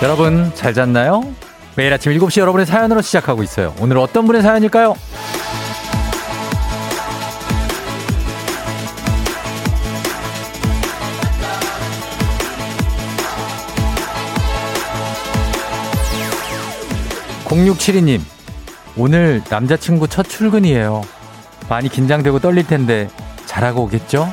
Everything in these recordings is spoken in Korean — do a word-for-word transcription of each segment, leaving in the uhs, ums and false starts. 여러분 잘 잤나요? 매일 아침 일곱 시 여러분의 사연으로 시작하고 있어요. 오늘 어떤 분의 사연일까요? 공육칠이 님, 오늘 남자친구 첫 출근이에요. 많이 긴장되고 떨릴 텐데 잘하고 오겠죠?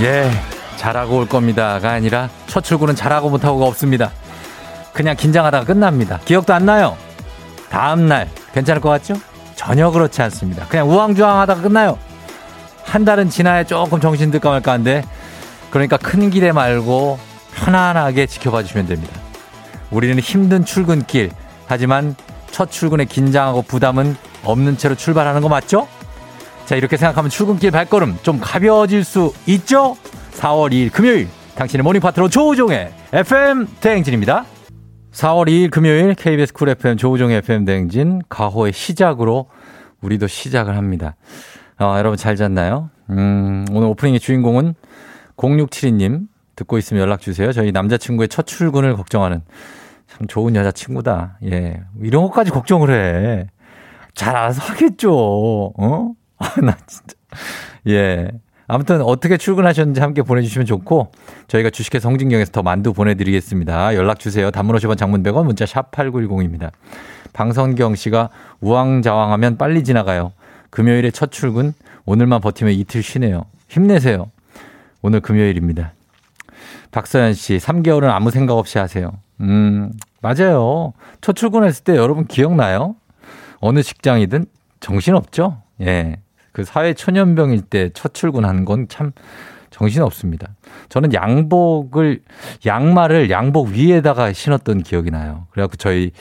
예, 잘하고 올 겁니다가 아니라 첫 출근은 잘하고 못하고가 없습니다. 그냥 긴장하다가 끝납니다. 기억도 안 나요. 다음날 괜찮을 것 같죠? 전혀 그렇지 않습니다. 그냥 우왕좌왕하다가 끝나요. 한 달은 지나야 조금 정신 들까 말까 한데, 그러니까 큰 기대 말고 편안하게 지켜봐 주시면 됩니다. 우리는 힘든 출근길, 하지만 첫 출근에 긴장하고 부담은 없는 채로 출발하는 거 맞죠? 자, 이렇게 생각하면 출근길 발걸음 좀 가벼워질 수 있죠? 사월 이일 금요일, 당신의 모닝파트로 조우종의 에프엠 대행진입니다. 사월 이일 금요일 케이비에스 쿨 에프엠 조우종의 에프엠 대행진, 가호의 시작으로 우리도 시작을 합니다. 어, 여러분 잘 잤나요? 음, 오늘 오프닝의 주인공은 공육칠이 님, 듣고 있으면 연락주세요. 저희 남자친구의 첫 출근을 걱정하는, 참 좋은 여자친구다. 예. 이런 것까지 걱정을 해. 잘 알아서 하겠죠. 어? 아, 나 진짜. 예. 아무튼 어떻게 출근하셨는지 함께 보내주시면 좋고, 저희가 주식회사 홍진경에서 더 만두 보내드리겠습니다. 연락주세요. 단문 오십 원, 장문 백 원, 문자 샵 팔구일공입니다. 방선경 씨가 우왕좌왕하면 빨리 지나가요. 금요일에 첫 출근, 오늘만 버티면 이틀 쉬네요. 힘내세요. 오늘 금요일입니다. 박서연 씨, 삼 개월은 아무 생각 없이 하세요. 음, 맞아요. 첫 출근했을 때 여러분 기억나요? 어느 직장이든 정신없죠? 예. 그 사회 초년병일 때 첫 출근한 건 참 정신없습니다. 저는 양복을, 양말을 양복 위에다가 신었던 기억이 나요. 그래갖고 저희,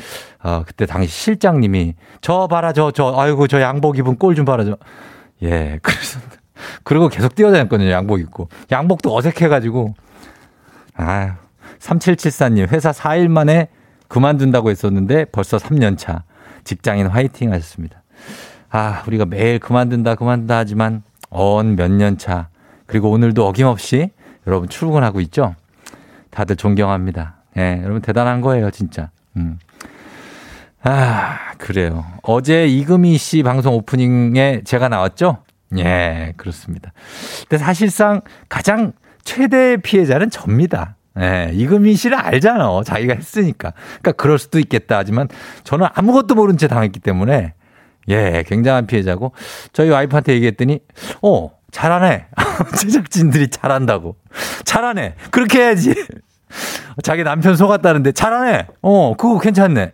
어, 그때 당시 실장님이, 저 봐라, 저, 저, 아이고, 저 양복 입은 꼴 좀 봐라. 저. 예. 그래서, 그리고 계속 뛰어다녔거든요. 양복 입고. 양복도 어색해가지고. 아, 삼칠칠사 님, 회사 사 일 만에 그만둔다고 했었는데 벌써 삼 년 차. 직장인 화이팅 하셨습니다. 아, 우리가 매일 그만둔다, 그만둔다 하지만, 언 몇 년 차. 그리고 오늘도 어김없이 여러분 출근하고 있죠? 다들 존경합니다. 예, 여러분 대단한 거예요, 진짜. 음. 아, 그래요. 어제 이금희 씨 방송 오프닝에 제가 나왔죠? 예, 그렇습니다. 근데 사실상 가장 최대의 피해자는 접니다. 예, 이금희 씨를 알잖아. 자기가 했으니까. 그러니까 그럴 수도 있겠다. 하지만 저는 아무것도 모른 채 당했기 때문에, 예, 굉장한 피해자고, 저희 와이프한테 얘기했더니, 어, 잘하네. 제작진들이 잘한다고. 잘하네. 그렇게 해야지. 자기 남편 속았다는데 잘하네. 어, 그거 괜찮네.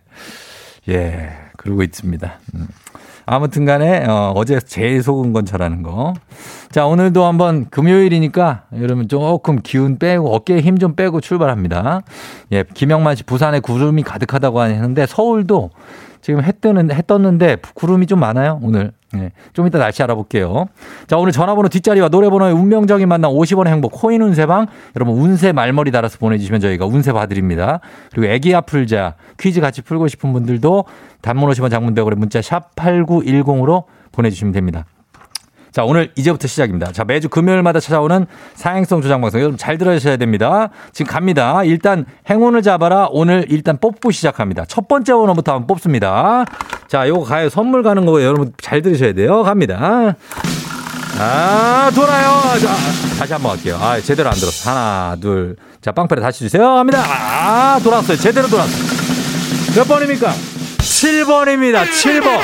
예, 그러고 있습니다. 음. 아무튼 간에 어, 어제 제일 속은 건 저라는 거. 자, 오늘도 한번 금요일이니까 여러분 조금 기운 빼고 어깨에 힘 좀 빼고 출발합니다. 예, 김영만 씨, 부산에 구름이 가득하다고 하는데 서울도 지금 해 뜨는, 해 떴는데 구름이 좀 많아요, 오늘. 예, 좀 이따 날씨 알아볼게요. 자, 오늘 전화번호 뒷자리와 노래번호의 운명적인 만남 오십 원의 행복, 코인 운세방. 여러분 운세 말머리 달아서 보내주시면 저희가 운세 봐드립니다. 그리고 애기 아플자 퀴즈 같이 풀고 싶은 분들도 단문 오십 원, 장문 백 원에 문자 샵 팔구일공으로 보내주시면 됩니다. 자, 오늘 이제부터 시작입니다. 자, 매주 금요일마다 찾아오는 사행성 조장방송, 여러분 잘 들어주셔야 됩니다. 지금 갑니다. 일단 행운을 잡아라. 오늘 일단 뽑고 시작합니다. 첫 번째 원어부터 한번 뽑습니다. 자, 요거 가요. 선물 가는 거고요. 여러분 잘 들으셔야 돼요. 갑니다. 아, 돌아요. 자, 다시 한번 할게요. 아, 제대로 안 들었어. 하나, 둘. 자, 빵패를 다시 주세요. 갑니다. 아, 돌았어요. 제대로 돌았어요. 몇 번입니까? 칠 번입니다. 칠 번.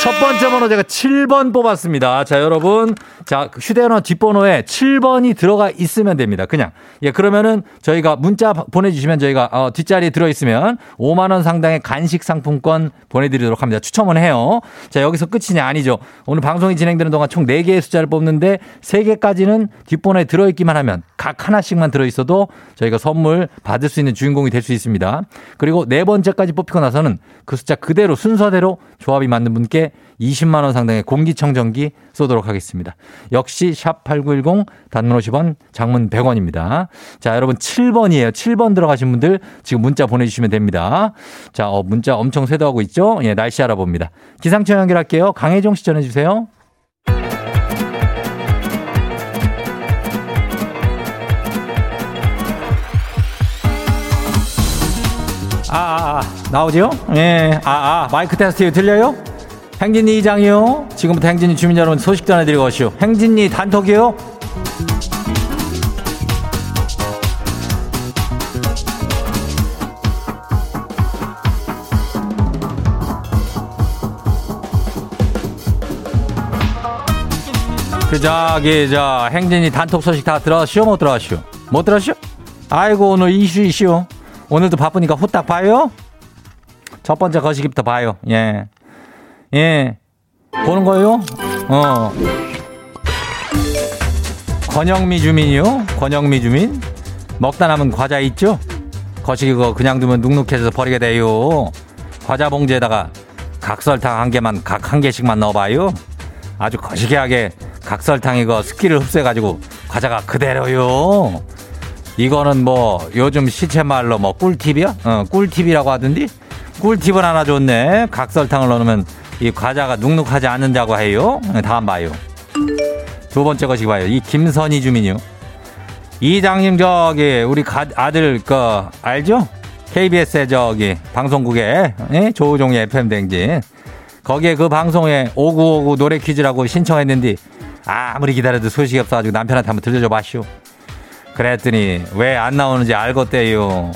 첫 번째 번호 제가 칠 번 뽑았습니다. 자, 여러분. 자, 휴대전화 뒷번호에 칠 번이 들어가 있으면 됩니다. 그냥. 예, 그러면은 저희가 문자 보내주시면 저희가, 어, 뒷자리에 들어있으면 오만 원 상당의 간식 상품권 보내드리도록 합니다. 추첨은 해요. 자, 여기서 끝이냐? 아니죠. 오늘 방송이 진행되는 동안 총 네 개의 숫자를 뽑는데 세 개까지는 뒷번호에 들어있기만 하면, 각 하나씩만 들어있어도 저희가 선물 받을 수 있는 주인공이 될 수 있습니다. 그리고 네 번째까지 뽑히고 나서는 그 숫자 그대로 순서대로 조합이 맞는 분께 분께 이십만 원 상당의 공기청정기 쏘도록 하겠습니다. 역시 샵 팔구일공 단문 오십 원 장문 백 원입니다. 자, 여러분 칠 번이에요. 칠 번 들어가신 분들 지금 문자 보내주시면 됩니다. 자, 어, 문자 엄청 쇄도하고 있죠? 예, 날씨 알아봅니다. 기상청 연결할게요. 강혜종 씨 전해주세요. 아아아 아, 나오지요? 예, 아아 아, 마이크 테스트 들려요? 행진이 이장이요. 지금부터 행진이 주민 여러분 소식 전해드리고 오시오. 행진이 단톡이요. 그 저기 저 행진이 단톡 소식 다 들어왔시오? 못 들어왔시오? 못 들어왔시오? 아이고 오늘 이슈이시오. 오늘도 바쁘니까 후딱 봐요. 첫 번째 거시기부터 봐요. 예. 예. 보는 거예요? 어. 권영미 주민이요. 권영미 주민. 먹다 남은 과자 있죠? 거시기 그거 그냥 두면 눅눅해져서 버리게 돼요. 과자 봉지에다가 각설탕 한 개만, 각 한 개씩만 넣어봐요. 아주 거시기하게 각설탕이 그 습기를 흡수해가지고 과자가 그대로요. 이거는 뭐 요즘 시체말로 뭐 꿀팁이야? 어, 꿀팁이라고 하던데? 꿀팁은 하나 줬네. 각설탕을 넣으면 이 과자가 눅눅하지 않는다고 해요. 다음 봐요. 두 번째 것이 봐요. 이 김선희 주민이요. 이장님 저기 우리 가, 아들 그 알죠? 케이비에스의 저기 방송국에 예? 조우종의 에프엠 대행진 거기에 그 방송에 오구오구 노래 퀴즈라고 신청했는데 아무리 기다려도 소식이 없어가지고 남편한테 한번 들려줘 마시오. 그랬더니 왜 안 나오는지 알겄대요.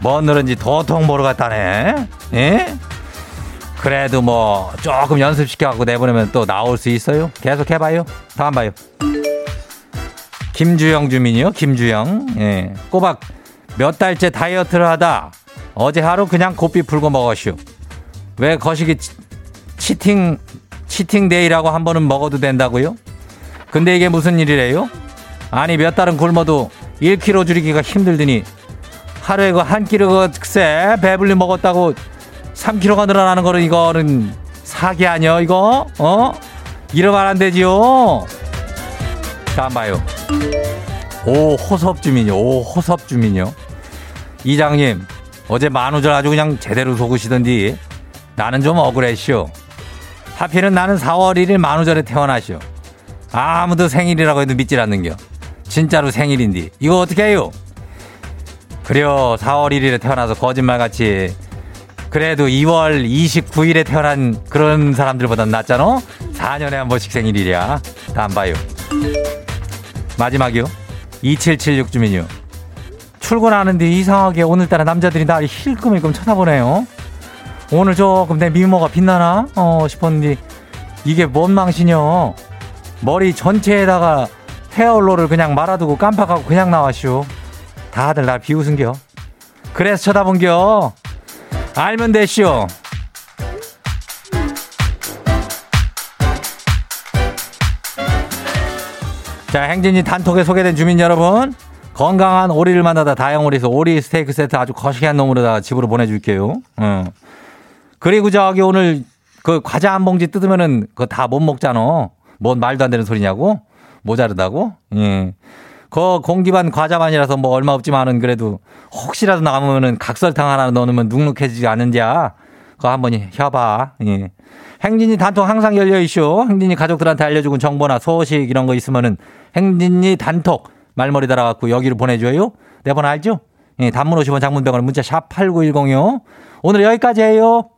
뭔 노래인지 도통 모르겠다네. 예? 그래도 뭐 조금 연습시켜갖고 내보내면 또 나올 수 있어요. 계속 해봐요. 다음 봐요. 김주영 주민이요. 김주영. 예. 꼬박 몇 달째 다이어트를 하다 어제 하루 그냥 고삐 풀고 먹었슈. 왜 거시기 치, 치팅 치팅데이라고 한 번은 먹어도 된다고요? 근데 이게 무슨 일이래요? 아니 몇 달은 굶어도 일 킬로그램 줄이기가 힘들더니 하루에 그 한 끼를 글쎄 배불리 먹었다고 삼 킬로그램가 늘어나는 거는 이거는 사기 아니여 이거? 어? 이러면 안 되지요. 다음 봐요. 오 호섭 주민요. 오 호섭 주민요. 이장님 어제 만우절 아주 그냥 제대로 속으시던디 나는 좀 억울했쇼. 하필은 나는 사월 일일 만우절에 태어나시오. 아무도 생일이라고 해도 믿질 않는겨. 진짜로 생일인데 이거 어떻게 해요? 그려 사월 일일에 태어나서 거짓말같이 그래도 이월 이십구일에 태어난 그런 사람들보단 낫잖아. 사 년에 한 번씩 생일이랴. 다 안 봐요. 마지막이요. 이칠칠육 주민이요. 출근하는데 이상하게 오늘따라 남자들이 나를 힐끔힐끔 쳐다보네요. 오늘 조금 내 미모가 빛나나 어, 싶었는데 이게 뭔 망신이여. 머리 전체에다가 헤어롤을 그냥 말아두고 깜빡하고 그냥 나왔슈. 다들 날 비웃은겨. 그래서 쳐다본겨. 알면 됐슈. 자, 행진이 단톡에 소개된 주민 여러분 건강한 오리를 만나다 다영오리에서 오리 스테이크 세트 아주 거시기한 놈으로다가 집으로 보내줄게요. 응. 그리고 저기 오늘 그 과자 한 봉지 뜯으면은 그거 다 못 먹잖아. 뭔 말도 안 되는 소리냐고? 모자르다고? 예. 그 공기반 과자반이라서 뭐 얼마 없지만은 그래도 혹시라도 남으면은 각설탕 하나 넣으면 눅눅해지지 않은지야. 그거 한번 해봐. 예. 행진이 단톡 항상 열려있쇼. 행진이 가족들한테 알려주고 정보나 소식 이런 거 있으면은 행진이 단톡 말머리 달아갖고 여기로 보내줘요. 내 번호 알죠? 예. 단문 오십 원 장문 백 원 문자 샵 팔구일공이요. 오늘 여기까지예요.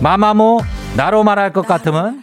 마마무 나로 말할 것 같으면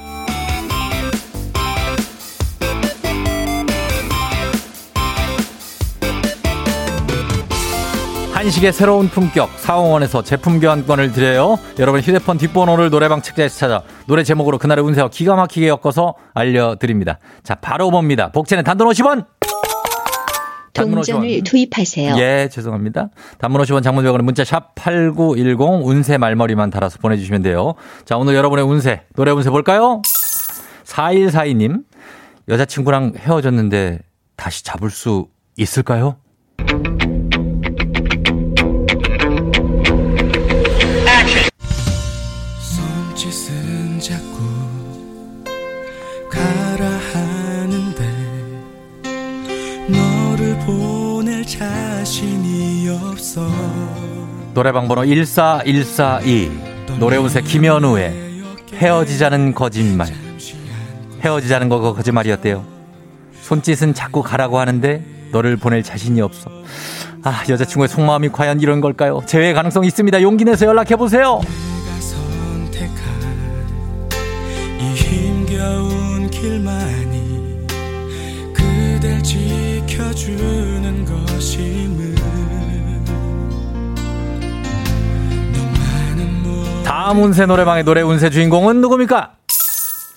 한식의 새로운 품격 사홍원에서 제품 교환권을 드려요. 여러분 휴대폰 뒷번호를 노래방 책자에서 찾아 노래 제목으로 그날의 운세와 기가 막히게 엮어서 알려드립니다. 자 바로 봅니다. 복채는 단돈 오십 원. 동전을 투입하세요. 예, 죄송합니다. 단문 오십 원, 장문 백 원의 문자 샵 팔구일공, 운세 말머리만 달아서 보내주시면 돼요. 자, 오늘 여러분의 운세, 노래 운세 볼까요? 사일사이 님, 여자친구랑 헤어졌는데 다시 잡을 수 있을까요? 손짓은 자꾸 가라 하는데 너를 보낼 자신이 없어. 노래방 번호 일사일사이, 노래운세 김현우의 헤어지자는 거짓말. 헤어지자는 거 거짓말이었대요. 손짓은 자꾸 가라고 하는데 너를 보낼 자신이 없어. 아, 여자친구의 속마음이 과연 이런 걸까요? 재회 가능성이 있습니다. 용기 내서 연락해보세요. 내가 선택한 이 힘겨운 길만이 그댈 지켜주는 것임을. 다음 운세 노래방의 노래 운세 주인공은 누굽니까?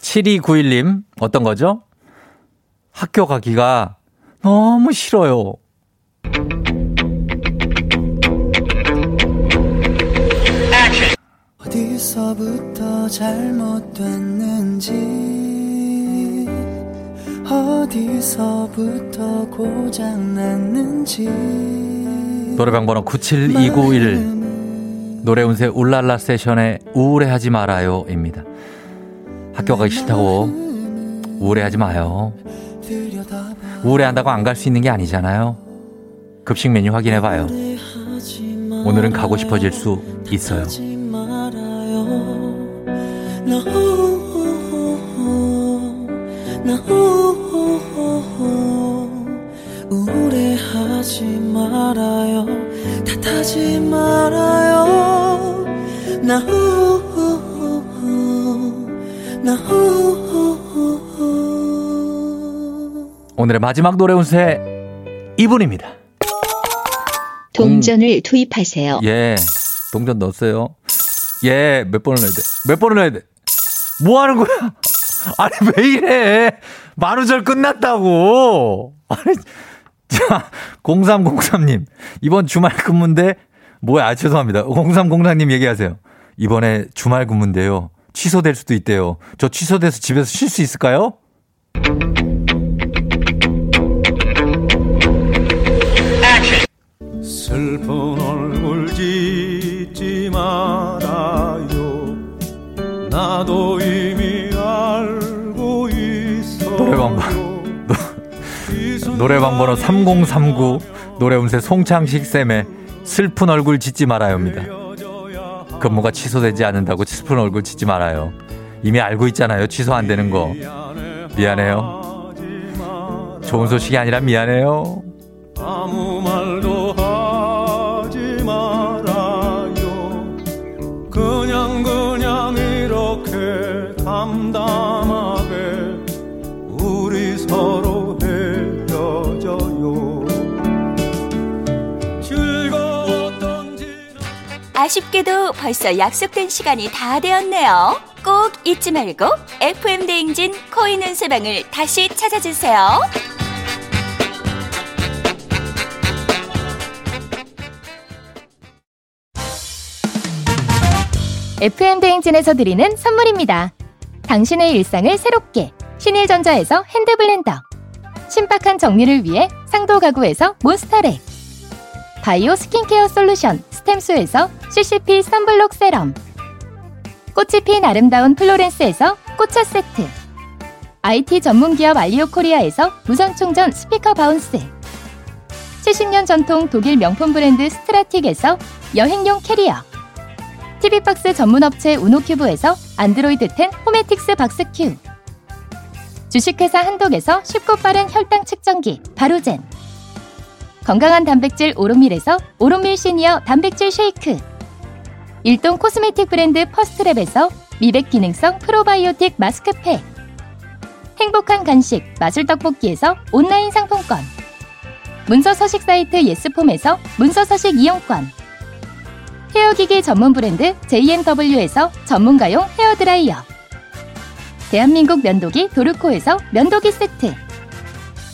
칠이구일 님, 어떤 거죠? 학교 가기가 너무 싫어요. 어디서부터 잘못됐는지, 어디서부터 고장났는지. 노래방 번호 구칠이구일, 노래 운세 울랄라 세션의 우울해하지 말아요 입니다. 학교 가기 싫다고 우울해하지 마요. 우울해한다고 안 갈 수 있는 게 아니잖아요. 급식 메뉴 확인해봐요. 오늘은 가고 싶어질 수 있어요. 우울해하지 말아요. 탓하지 말아요. 나 오늘의 마지막 노래 운세 이분입니다. 동전을 동... 투입하세요. 예, 동전 넣었어요. 예, 몇 번을 넣어야 돼? 몇 번을 넣어야 돼? 뭐 하는 거야? 아니 왜 이래? 만우절 끝났다고. 아니, 자, 공삼공삼 님, 이번 주말 근무인데 뭐야? 아, 죄송합니다. 공삼공삼 님 얘기하세요. 이번에 주말 근무인데요. 취소될 수도 있대요. 저 취소돼서 집에서 쉴 수 있을까요? 슬픈 얼굴 짓지 말아요. 나도 이미 알고 있어. 노래방 번호 노래방 번호 삼공삼구, 노래 운세 송창식 쌤의 슬픈 얼굴 짓지 말아요입니다. 근무가 취소되지 않는다고 슬픈 얼굴 짓지 말아요. 이미 알고 있잖아요. 취소 안 되는 거. 미안해요. 좋은 소식이 아니라 미안해요. 아무 말도 하지 말아요. 그냥 그냥 이렇게 담담하게 우리 서로 헤어져요. 아쉽게도 벌써 약속된 시간이 다 되었네요. 꼭 잊지 말고 에프엠 대행진 코인 운세방을 다시 찾아주세요. 에프엠 대행진에서 드리는 선물입니다. 당신의 일상을 새롭게 신일전자에서 핸드블렌더, 신박한 정리를 위해 상도 가구에서 몬스터렉, 바이오 스킨케어 솔루션 스템수에서 씨씨피 선블록 세럼, 꽃이 핀 아름다운 플로렌스에서 꽃차 세트, 아이티 전문기업 알리오 코리아에서 무선충전 스피커 바운스, 칠십 년 전통 독일 명품 브랜드 스트라틱에서 여행용 캐리어, 티비박스 전문업체 우노큐브에서 안드로이드 텐 호메틱스 박스큐, 주식회사 한독에서 쉽고 빠른 혈당 측정기 바로젠, 건강한 단백질 오롯밀에서 오롯밀 시니어 단백질 쉐이크, 일동 코스메틱 브랜드 퍼스트랩에서 미백 기능성 프로바이오틱 마스크팩, 행복한 간식 마술 떡볶이에서 온라인 상품권, 문서 서식 사이트 예스폼에서 문서 서식 이용권, 헤어기기 전문 브랜드 제이엠더블유에서 전문가용 헤어드라이어, 대한민국 면도기 도르코에서 면도기 세트,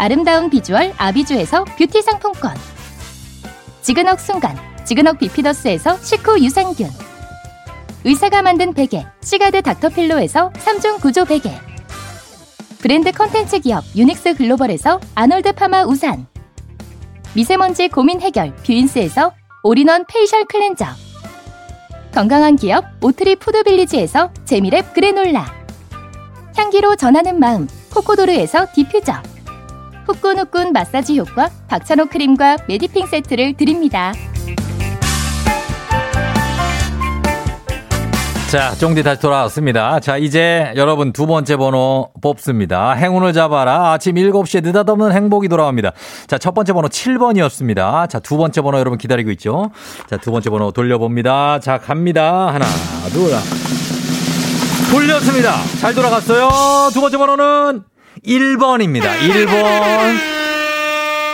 아름다운 비주얼 아비주에서 뷰티 상품권, 지그넉 순간 지그넉 비피더스에서 식후 유산균, 의사가 만든 베개 시가드 닥터필로에서 삼중 구조 베개, 브랜드 컨텐츠 기업 유닉스 글로벌에서 아놀드 파마 우산, 미세먼지 고민 해결 뷰인스에서 올인원 페이셜 클렌저, 건강한 기업 오트리 푸드빌리지에서 재미랩 그래놀라, 향기로 전하는 마음 코코도르에서 디퓨저, 후끈후끈 마사지 효과 박찬호 크림과 메디핑 세트를 드립니다. 자, 쫑디 다시 돌아왔습니다. 자, 이제 여러분 두 번째 번호 뽑습니다. 행운을 잡아라. 아침 일곱 시에 느닷없는 행복이 돌아옵니다. 자, 첫 번째 번호 칠 번이었습니다. 자, 두 번째 번호 여러분 기다리고 있죠. 자, 두 번째 번호 돌려봅니다. 자, 갑니다. 하나, 둘, 돌렸습니다. 잘 돌아갔어요. 두 번째 번호는 일 번입니다. 일 번.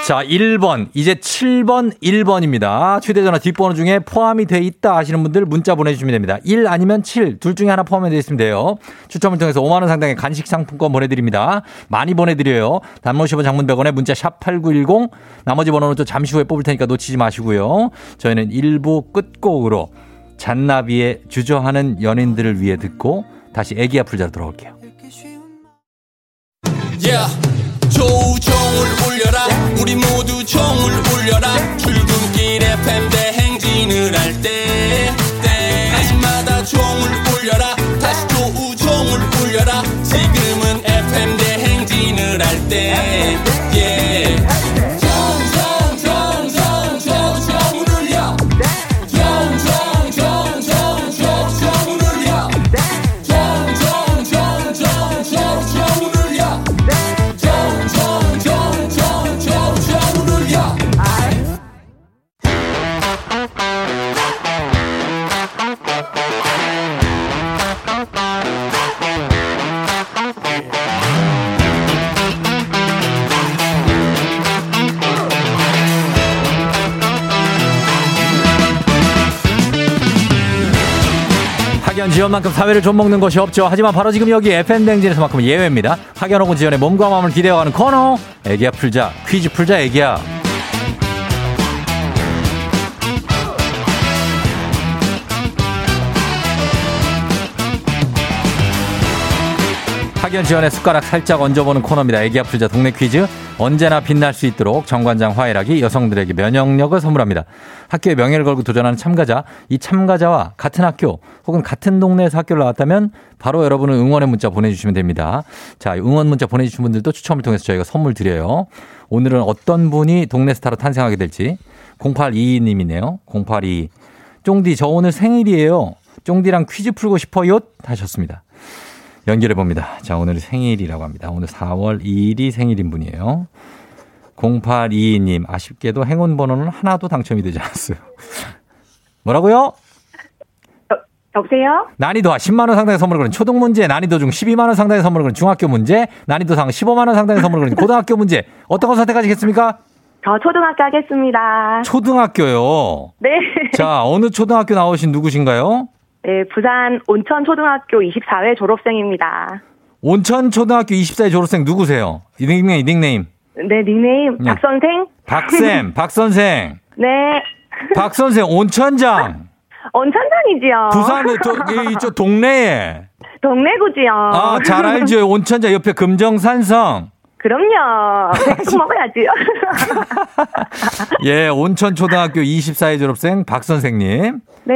자, 일 번. 이제 칠 번, 일 번입니다. 휴대전화 뒷번호 중에 포함이 돼 있다 하시는 분들 문자 보내주시면 됩니다. 일 아니면 칠. 둘 중에 하나 포함이 되어 있으면 돼요. 추첨을 통해서 오만 원 상당의 간식 상품권 보내드립니다. 많이 보내드려요. 단문 오십 원 장문 백 원에 문자 샵 팔구일공. 나머지 번호는 또 잠시 후에 뽑을 테니까 놓치지 마시고요. 저희는 일부 끝곡으로 잔나비의 주저하는 연인들을 위해 듣고 다시 애기 앞을 자러 돌아올게요. Yeah. 조우종을 울려라. 우리 모두 종을 울려라. 출근길 에프엠 대행진을 할 때 때마다 종을 울려라. 다시 조우종을 울려라. 지금은 에프엠 대행진을 할 때 예. 지연만큼 사회를 좀먹는 것이 없죠. 하지만 바로 지금 여기 에프엠 대행진에서만큼 예외입니다. 학연 혹은 지연의 몸과 마음을 기대어가는 코너. 애기야 풀자. 퀴즈 풀자 애기야. 학연 지연의 숟가락 살짝 얹어보는 코너입니다. 애기야 풀자 동네 퀴즈. 언제나 빛날 수 있도록 정관장 화이락이 여성들에게 면역력을 선물합니다. 학교의 명예를 걸고 도전하는 참가자, 이 참가자와 같은 학교 혹은 같은 동네에서 학교를 나왔다면 바로 여러분은 응원의 문자 보내주시면 됩니다. 자, 응원 문자 보내주신 분들도 추첨을 통해서 저희가 선물 드려요. 오늘은 어떤 분이 동네 스타로 탄생하게 될지. 공팔이이 님이네요. 공팔이이. 쫑디 저 오늘 생일이에요. 쫑디랑 퀴즈 풀고 싶어요 하셨습니다. 연결해봅니다. 자, 오늘 생일이라고 합니다. 오늘 사월 이일이 생일인 분이에요. 공팔이이 님, 아쉽게도 행운 번호는 하나도 당첨이 되지 않았어요. 뭐라고요? 여, 여보세요? 난이도와 십만 원 상당의 선물을 거는 초등문제, 난이도 중 십이만 원 상당의 선물을 거는 중학교 문제, 난이도 상 십오만 원 상당의 선물을 거는 고등학교 문제. 어떤 거 선택하시겠습니까? 저 초등학교 하겠습니다. 초등학교요? 네. 자, 어느 초등학교 나오신 누구신가요? 네, 부산 온천초등학교 이십사 회 졸업생입니다. 온천초등학교 이십사 회 졸업생 누구세요? 이 닉네임, 이 닉네임. 네, 닉네임. 네. 박선생? 박쌤, 박선생. 네. 박선생, 온천장. 온천장이지요. 부산, 저, 이쪽 동네에. 동네구지요. 아, 잘 알죠. 온천장 옆에 금정산성. 그럼요. 백숙 먹어야지요. 예, 온천초등학교 이십사 회 졸업생 박선생님. 네.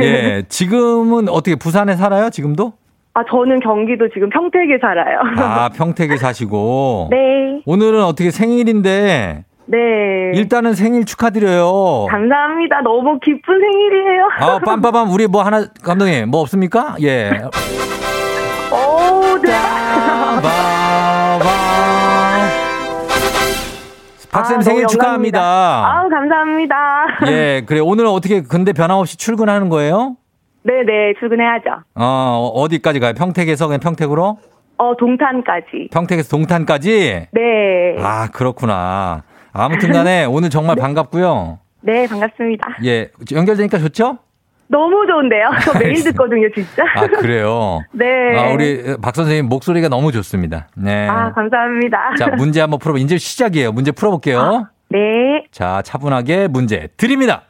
예, 지금은 어떻게 부산에 살아요? 지금도? 아, 저는 경기도 지금 평택에 살아요. 아, 평택에 사시고. 네. 오늘은 어떻게 생일인데. 네. 일단은 생일 축하드려요. 감사합니다. 너무 기쁜 생일이에요. 아, 빰빠밤. 우리 뭐 하나, 감독님, 뭐 없습니까? 예. 오, 네. 빰빠밤. 박쌤 아, 생일 축하합니다. 아우, 감사합니다. 예, 그래. 오늘 어떻게 근데 변함없이 출근하는 거예요? 네네, 출근해야죠. 어, 어디까지 가요? 평택에서 그냥 평택으로? 어, 동탄까지. 평택에서 동탄까지? 네. 아, 그렇구나. 아무튼 간에 오늘 정말 네. 반갑고요. 네, 반갑습니다. 예, 연결되니까 좋죠? 너무 좋은데요? 저 매일 듣거든요, 진짜. 아, 그래요? 네. 아, 우리 박 선생님 목소리가 너무 좋습니다. 네. 아, 감사합니다. 자, 문제 한번 풀어볼게요. 이제 시작이에요. 문제 풀어볼게요. 아, 네. 자, 차분하게 문제 드립니다.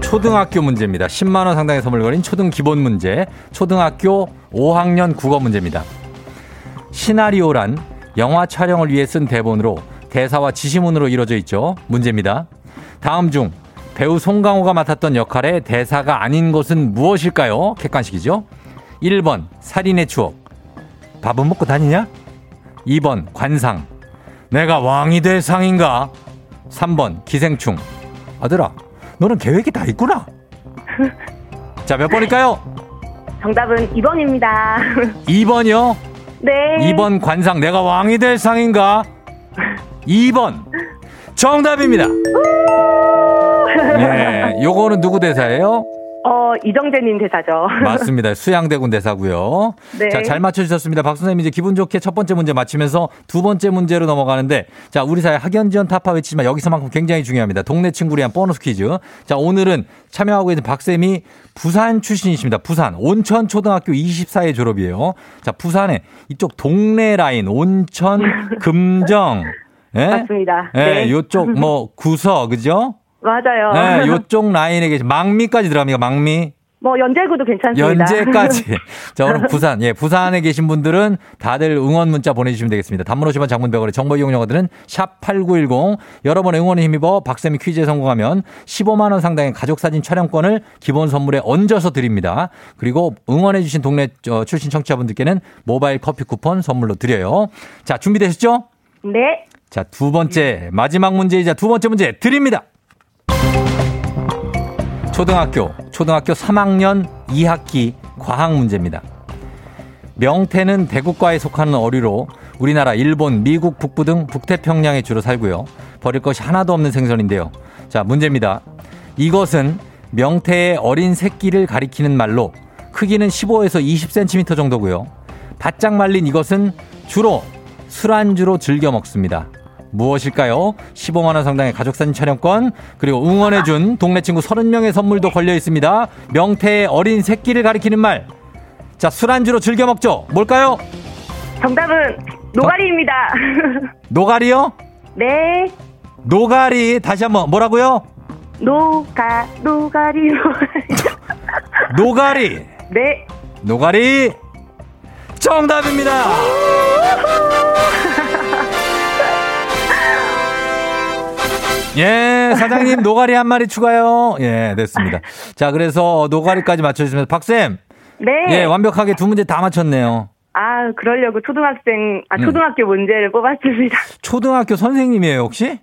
초등학교 문제입니다. 십만 원 상당의 선물 걸린 초등 기본 문제. 초등학교 오 학년 국어 문제입니다. 시나리오란 영화 촬영을 위해 쓴 대본으로 대사와 지시문으로 이루어져 있죠. 문제입니다. 다음 중 배우 송강호가 맡았던 역할의 대사가 아닌 것은 무엇일까요? 객관식이죠. 일 번 살인의 추억. 밥은 먹고 다니냐? 이 번 관상. 내가 왕이 될 상인가? 삼 번 기생충. 아들아, 너는 계획이 다 있구나. 자, 몇 번일까요? 정답은 이 번입니다. 이 번이요? 네. 이 번 관상. 내가 왕이 될 상인가? 이 번 정답입니다. 네, 요거는 누구 대사예요? 어, 이정재님 대사죠. 맞습니다. 수양대군 대사고요. 네. 자, 잘 맞춰주셨습니다. 박 선생님, 이제 기분 좋게 첫 번째 문제 맞추면서 두 번째 문제로 넘어가는데, 자, 우리 사회 학연지원 타파 외치지만 여기서만큼 굉장히 중요합니다. 동네 친구를 위한 보너스 퀴즈. 자, 오늘은 참여하고 있는 박쌤이 부산 출신이십니다. 부산 온천초등학교 이십사 회 졸업이에요. 자, 부산에 이쪽 동네 라인 온천 금정. 예? 맞습니다. 예, 네. 요쪽 뭐 구서, 그죠? 맞아요. 네, 요쪽 라인에 계신 망미까지 들어갑니다. 망미. 뭐 연제구도 괜찮습니다. 연제까지. 자, 오늘 부산, 예, 부산에 계신 분들은 다들 응원 문자 보내주시면 되겠습니다. 단문 오시면 장문 백 원의 정보 이용료들은 샵 팔구일공. 여러분의 응원에 힘입어 박쌤이 퀴즈에 성공하면 십오만 원 상당의 가족사진 촬영권을 기본 선물에 얹어서 드립니다. 그리고 응원해주신 동네 출신 청취자분들께는 모바일 커피 쿠폰 선물로 드려요. 자, 준비되셨죠? 네. 자, 두 번째 마지막 문제이자 두 번째 문제 드립니다. 초등학교, 초등학교 삼 학년 이 학기 과학 문제입니다. 명태는 대국과에 속하는 어류로 우리나라, 일본, 미국 북부 등 북태평양에 주로 살고요. 버릴 것이 하나도 없는 생선인데요. 자, 문제입니다. 이것은 명태의 어린 새끼를 가리키는 말로 크기는 십오에서 이십 센티미터 정도고요. 바짝 말린 이것은 주로 술안주로 즐겨 먹습니다. 무엇일까요? 십오만 원 상당의 가족사진 촬영권, 그리고 응원해준 동네 친구 삼십 명의 선물도 걸려있습니다. 명태의 어린 새끼를 가리키는 말. 자, 술안주로 즐겨 먹죠. 뭘까요? 정답은 노가리입니다. 노가리요? 네. 노가리. 다시 한번 뭐라고요? 노가 노가리 노가리. 노가리. 네. 노가리 정답입니다. 예, 사장님, 노가리 한 마리 추가요. 예, 됐습니다. 자, 그래서 노가리까지 맞춰주시면서 박쌤. 네. 예, 완벽하게 두 문제 다 맞췄네요. 아, 그러려고 초등학생, 아, 초등학교 음. 문제를 뽑았습니다. 초등학교 선생님이에요, 혹시?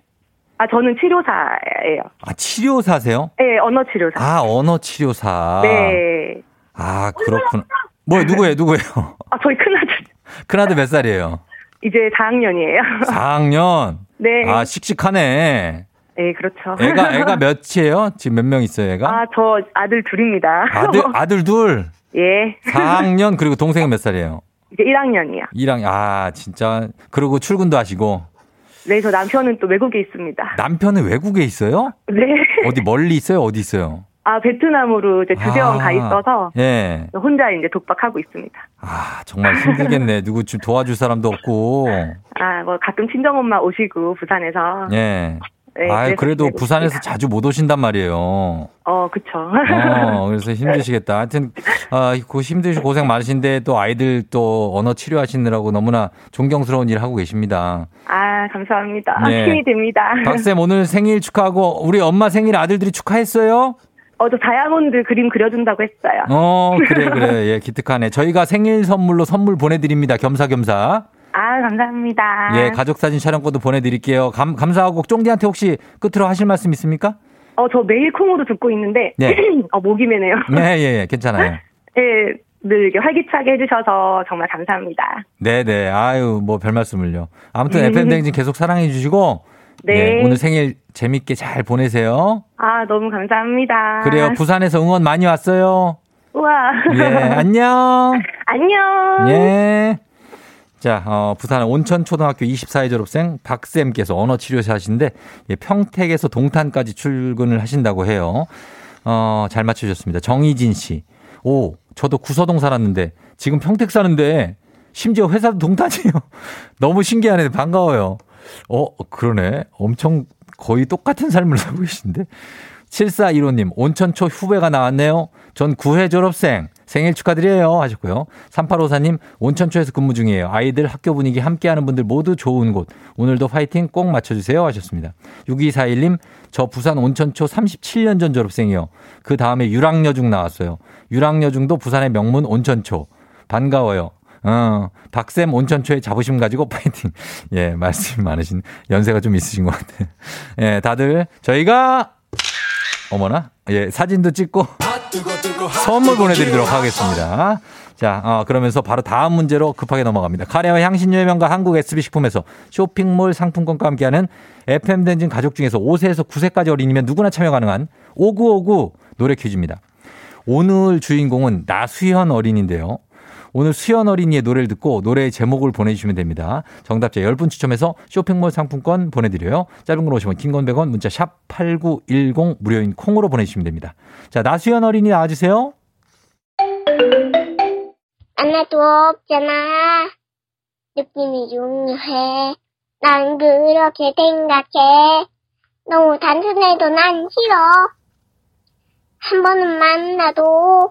아, 저는 치료사예요. 아, 치료사세요? 네, 언어치료사. 아, 언어치료사. 네. 아, 그렇구나. 뭐예요, 누구예요, 누구예요? 아, 저희 큰아들. 큰아들 몇 살이에요? 이제 사 학년이에요. 사 학년? 네. 아, 씩씩하네. 네, 그렇죠. 애가, 애가 몇이에요? 지금 몇 명 있어요, 애가? 아, 저 아들 둘입니다. 아들, 아들 둘? 예. 사 학년, 그리고 동생은 몇 살이에요? 이제 일 학년이요. 일 학년, 아, 진짜. 그리고 출근도 하시고. 네, 저 남편은 또 외국에 있습니다. 남편은 외국에 있어요? 네. 어디 멀리 있어요? 어디 있어요? 아, 베트남으로 이제 주재원 아, 가 있어서. 예. 혼자 이제 독박하고 있습니다. 아, 정말 힘들겠네. 누구 좀 도와줄 사람도 없고. 아, 뭐 가끔 친정엄마 오시고, 부산에서. 예. 네, 아, 그래도 부산에서 있습니다. 자주 못 오신단 말이에요. 어, 그쵸. 어, 그래서 힘드시겠다. 하여튼, 아, 힘드시고 고생 많으신데 또 아이들 또 언어 치료하시느라고 너무나 존경스러운 일 하고 계십니다. 아, 감사합니다. 네. 힘이 됩니다. 박쌤, 오늘 생일 축하하고 우리 엄마 생일 아들들이 축하했어요? 어, 저 다이아몬드 그림 그려준다고 했어요. 어, 그래, 그래. 예, 기특하네. 저희가 생일 선물로 선물 보내드립니다. 겸사겸사. 아, 감사합니다. 예, 가족사진 촬영권도 보내드릴게요. 감, 감사하고, 쫑디한테 혹시 끝으로 하실 말씀 있습니까? 어, 저 매일 콩으로 듣고 있는데, 네. 어, 목이 메네요. 네, 예, 예, 괜찮아요. 예, 늘 이렇게 활기차게 해주셔서 정말 감사합니다. 네네. 아유, 뭐 별 말씀을요. 아무튼 에프엠 대행진 계속 사랑해 주시고 네. 네, 오늘 생일 재밌게 잘 보내세요. 아, 너무 감사합니다. 그래요. 부산에서 응원 많이 왔어요. 우와. 예, 안녕. 안녕. 예. 자, 어, 부산 온천초등학교 이십사 회 졸업생 박쌤께서 언어치료사신데 예, 평택에서 동탄까지 출근을 하신다고 해요. 어, 잘 맞춰주셨습니다. 정희진 씨. 오, 저도 구서동 살았는데 지금 평택 사는데 심지어 회사도 동탄이에요. 너무 신기하네. 반가워요. 어, 그러네. 엄청 거의 똑같은 삶을 살고 계신데. 칠사일오 님, 온천초 후배가 나왔네요. 전 구 회 졸업생, 생일 축하드려요. 하셨고요. 삼팔오사 님, 온천초에서 근무 중이에요. 아이들 학교 분위기 함께하는 분들 모두 좋은 곳. 오늘도 화이팅 꼭 맞춰주세요. 하셨습니다. 육이사일 님, 저 부산 온천초 삼십칠 년 전 졸업생이요. 그 다음에 유랑여중 나왔어요. 유랑여중도 부산의 명문 온천초. 반가워요. 어, 박쌤 온천초에 자부심 가지고 파이팅. 예, 말씀 많으신, 연세가 좀 있으신 것 같아요. 예, 다들 저희가, 어머나, 예, 사진도 찍고 선물 보내드리도록 하겠습니다. 자, 어, 그러면서 바로 다음 문제로 급하게 넘어갑니다. 카레와 향신료의 명가 한국 에스비식품에서 쇼핑몰 상품권과 함께하는 에프엠 대행진 가족 중에서 오 세에서 구 세까지 어린이면 누구나 참여 가능한 오구오구 노래 퀴즈입니다. 오늘 주인공은 나수현 어린인데요. 오늘 수현 어린이의 노래를 듣고 노래의 제목을 보내주시면 됩니다. 정답자 십 분 추첨해서 쇼핑몰 상품권 보내드려요. 짧은 걸 오시면 긴 건 백 원, 문자 샵 팔구일공 무료인 콩으로 보내주시면 됩니다. 자, 나수현 어린이 나와주세요. 안아도 없잖아. 느낌이 중요해. 난 그렇게 생각해. 너무 단순해도 난 싫어. 한 번은 만나도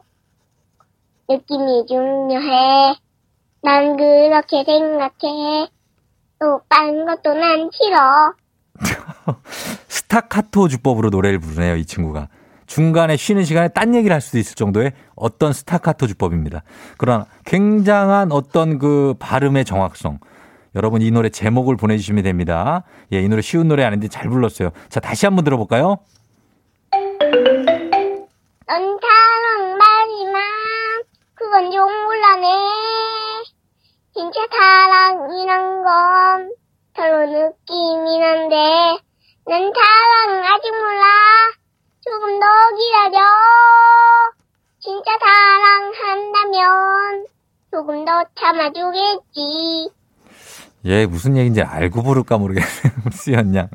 느낌이 중요해. 난 그렇게 생각해. 또 빠른 것도 난 싫어. 스타카토 주법으로 노래를 부르네요, 이 친구가. 중간에 쉬는 시간에 딴 얘기를 할 수도 있을 정도의 어떤 스타카토 주법입니다. 그러나 굉장한 어떤 그 발음의 정확성. 여러분 이 노래 제목을 보내주시면 됩니다. 예, 이 노래 쉬운 노래 아닌데 잘 불렀어요. 자, 다시 한번 들어볼까요? 넌 사랑하지만 그건 좀 몰라네. 진짜 사랑이란 건 서로 느낌이 난데 난 사랑은 아직 몰라. 조금 더 기다려. 진짜 사랑한다면 조금 더 참아주겠지. 예, 무슨 얘기인지 알고 부를까 모르겠네요. 수현 양.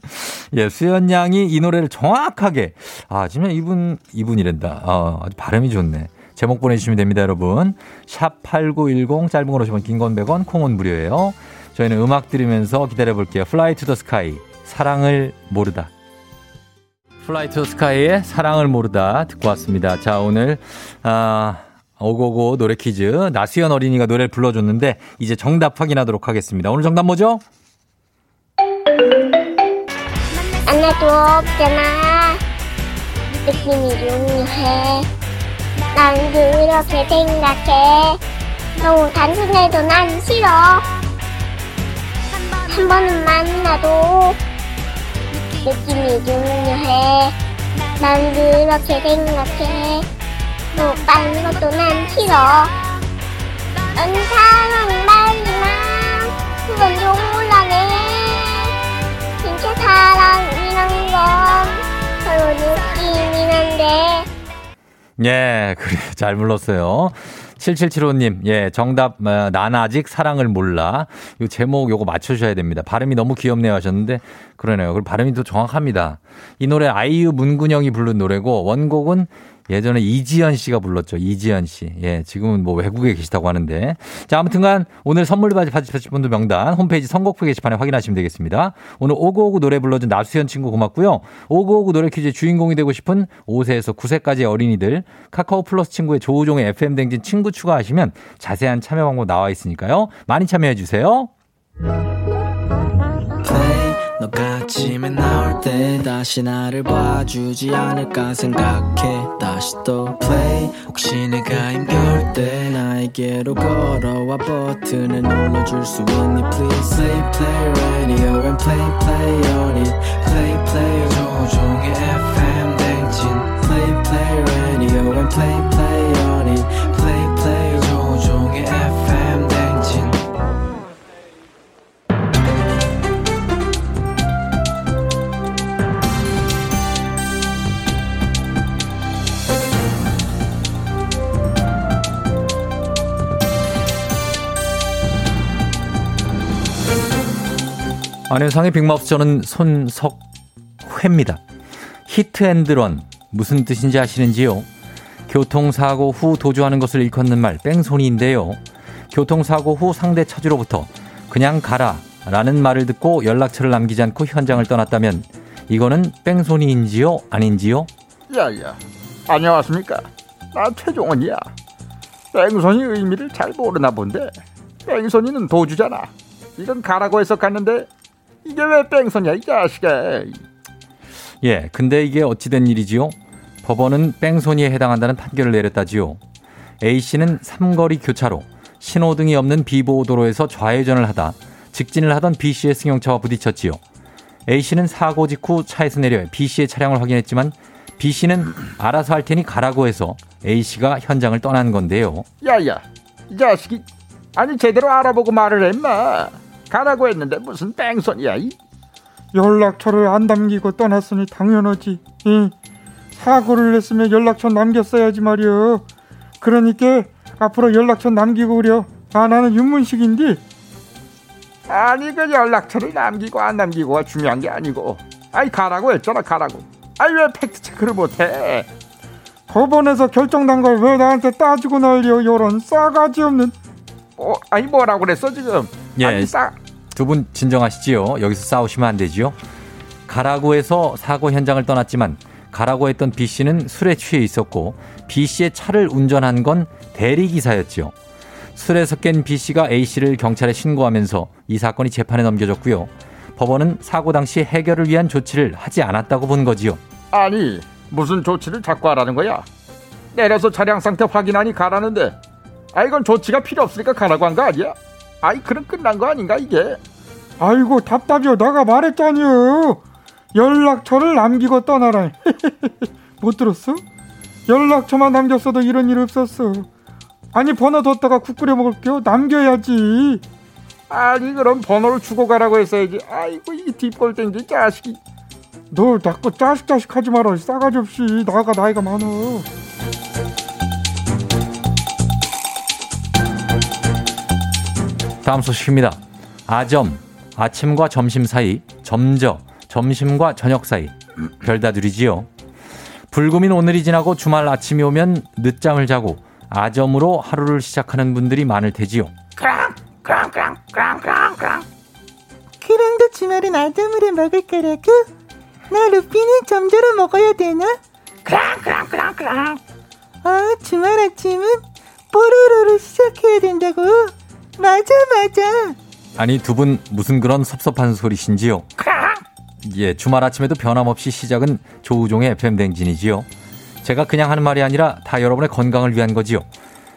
예, 수현 양이 이 노래를 정확하게. 아, 지금 이분, 이분이란다. 어, 아주 발음이 좋네. 제목 보내주시면 됩니다, 여러분. 샵 팔구일공, 짧은 걸 오시면 긴 건 백 원, 콩은 무료예요. 저희는 음악 들으면서 기다려볼게요. Fly to the Sky, 사랑을 모르다. Fly to the Sky의 사랑을 모르다 듣고 왔습니다. 자, 오늘 아, 오고고 노래 퀴즈. 나수현 어린이가 노래를 불러줬는데 이제 정답 확인하도록 하겠습니다. 오늘 정답 뭐죠? 안나도 없잖아. 느낌이 중요해. 난 그렇게 생각해. 너무 단순해도 난 싫어. 한 번은 만나도 느낌이 중요해. 난 그렇게 생각해. 또 빠른 것도 난 싫어. 넌 사랑은 말이지만 그건 좀 몰라네. 진짜 사랑이란 건 서로 느낌이 난데. 예, 그래. 잘 불렀어요. 칠칠칠오 님, 예, 정답, 난 아직 사랑을 몰라. 요 제목 요거 맞춰주셔야 됩니다. 발음이 너무 귀엽네요 하셨는데, 그러네요. 그리고 발음이 또 정확합니다. 이 노래 아이유 문근영이 부른 노래고, 원곡은 예전에 이지현 씨가 불렀죠. 이지현 씨. 예, 지금은 뭐 외국에 계시다고 하는데. 자, 아무튼간 오늘 선물 받으실 분들 명단 홈페이지 선곡표 게시판에 확인하시면 되겠습니다. 오늘 오구오구 노래 불러준 나수현 친구 고맙고요. 오구오구 노래 퀴즈의 주인공이 되고 싶은 오 세에서 구 세까지의 어린이들 카카오 플러스 친구의 조우종의 에프엠 대행진 친구 추가하시면 자세한 참여 방법 나와 있으니까요. 많이 참여해 주세요. 너가 아침에 나올 때 다시 나를 봐주지 않을까 생각해. 다시 또 play. 혹시 내가 힘겨울 때 나에게로 걸어와 버튼을 눌러줄 수 있니 please. Play play radio and play play on it. Play play 조종의 에프엠 대행진. Play play radio and play play on it. Play play 안효상의 빅마우스, 저는 손석회입니다. 히트앤드런, 무슨 뜻인지 아시는지요? 교통사고 후 도주하는 것을 일컫는 말 뺑소니인데요. 교통사고 후 상대 차주로부터 그냥 가라 라는 말을 듣고 연락처를 남기지 않고 현장을 떠났다면 이거는 뺑소니인지요? 아닌지요? 야야, 안녕하십니까? 나 최종원이야. 뺑소니 의미를 잘 모르나 본데, 뺑소니는 도주잖아. 이건 가라고 해서 갔는데 이게 왜 뺑소니야, 이 자식아. 예, 근데 이게 어찌된 일이지요? 법원은 뺑소니에 해당한다는 판결을 내렸다지요. A씨는 삼거리 교차로 신호등이 없는 비보호도로에서 좌회전을 하다 직진을 하던 B씨의 승용차와 부딪혔지요. A씨는 사고 직후 차에서 내려 B씨의 차량을 확인했지만 B씨는 알아서 할 테니 가라고 해서 A씨가 현장을 떠난 건데요. 야야, 이 자식이, 아니 제대로 알아보고 말을 해 인마. 가라고 했는데 무슨 뺑소니야. 이? 연락처를 안 남기고 떠났으니 당연하지. 이. 사고를 했으면 연락처 남겼어야지 말이여. 그러니까 앞으로 연락처 남기고 그려. 아, 나는 윤문식인데. 아니, 그 연락처를 남기고 안 남기고가 중요한 게 아니고, 아이 가라고 했잖아, 가라고. 아이 왜 팩트체크를 못해? 법원에서 결정난 걸 왜 나한테 따지고 난리여. 요런 싸가지 없는. 어, 아니 뭐라고 그랬어 지금? 예, 아니, 싸... 두 분 진정하시지요. 여기서 싸우시면 안 되지요. 가라고 해서 사고 현장을 떠났지만 가라고 했던 B씨는 술에 취해 있었고 B씨의 차를 운전한 건 대리기사였지요. 술에서 깬 B씨가 A씨를 경찰에 신고하면서 이 사건이 재판에 넘겨졌고요. 법원은 사고 당시 해결을 위한 조치를 하지 않았다고 본 거지요. 아니, 무슨 조치를 자꾸 하라는 거야? 내려서 차량 상태 확인하니 가라는데, 아 이건 조치가 필요 없으니까 가라고 한 거 아니야? 아이 그럼 끝난 거 아닌가 이게? 아이고 답답해요. 내가 말했잖아요. 연락처를 남기고 떠나라. 못 들었어? 연락처만 남겼어도 이런 일 없었어. 아니 번호 뒀다가 국 끓여 먹을게요. 남겨야지. 아니 그럼 번호를 주고 가라고 했어야지. 아이고 이 뒷골땡이 자식이. 너 자꾸 자식 자식 하지 마라. 싸가지 없이. 나가 나이가 많아. 다음 소식입니다. 아점, 아침과 점심 사이, 점저, 점심과 저녁 사이, 별다둘이지요. 불금인 오늘이 지나고 주말 아침이 오면 늦잠을 자고 아점으로 하루를 시작하는 분들이 많을 테지요. 그럼, 그럼, 그럼, 그럼, 그럼, 그럼. 그런데 주말은 아점으로 먹을 거라고? 나 루피는 점저로 먹어야 되나? 그럼, 그럼, 그럼, 그럼. 아, 주말 아침은 뽀로로로 시작해야 된다고? 맞아, 맞아. 아니, 두 분 무슨 그런 섭섭한 소리신지요? 예, 주말 아침에도 변함없이 시작은 조우종의 에프엠 대행진이지요. 제가 그냥 하는 말이 아니라 다 여러분의 건강을 위한 거지요.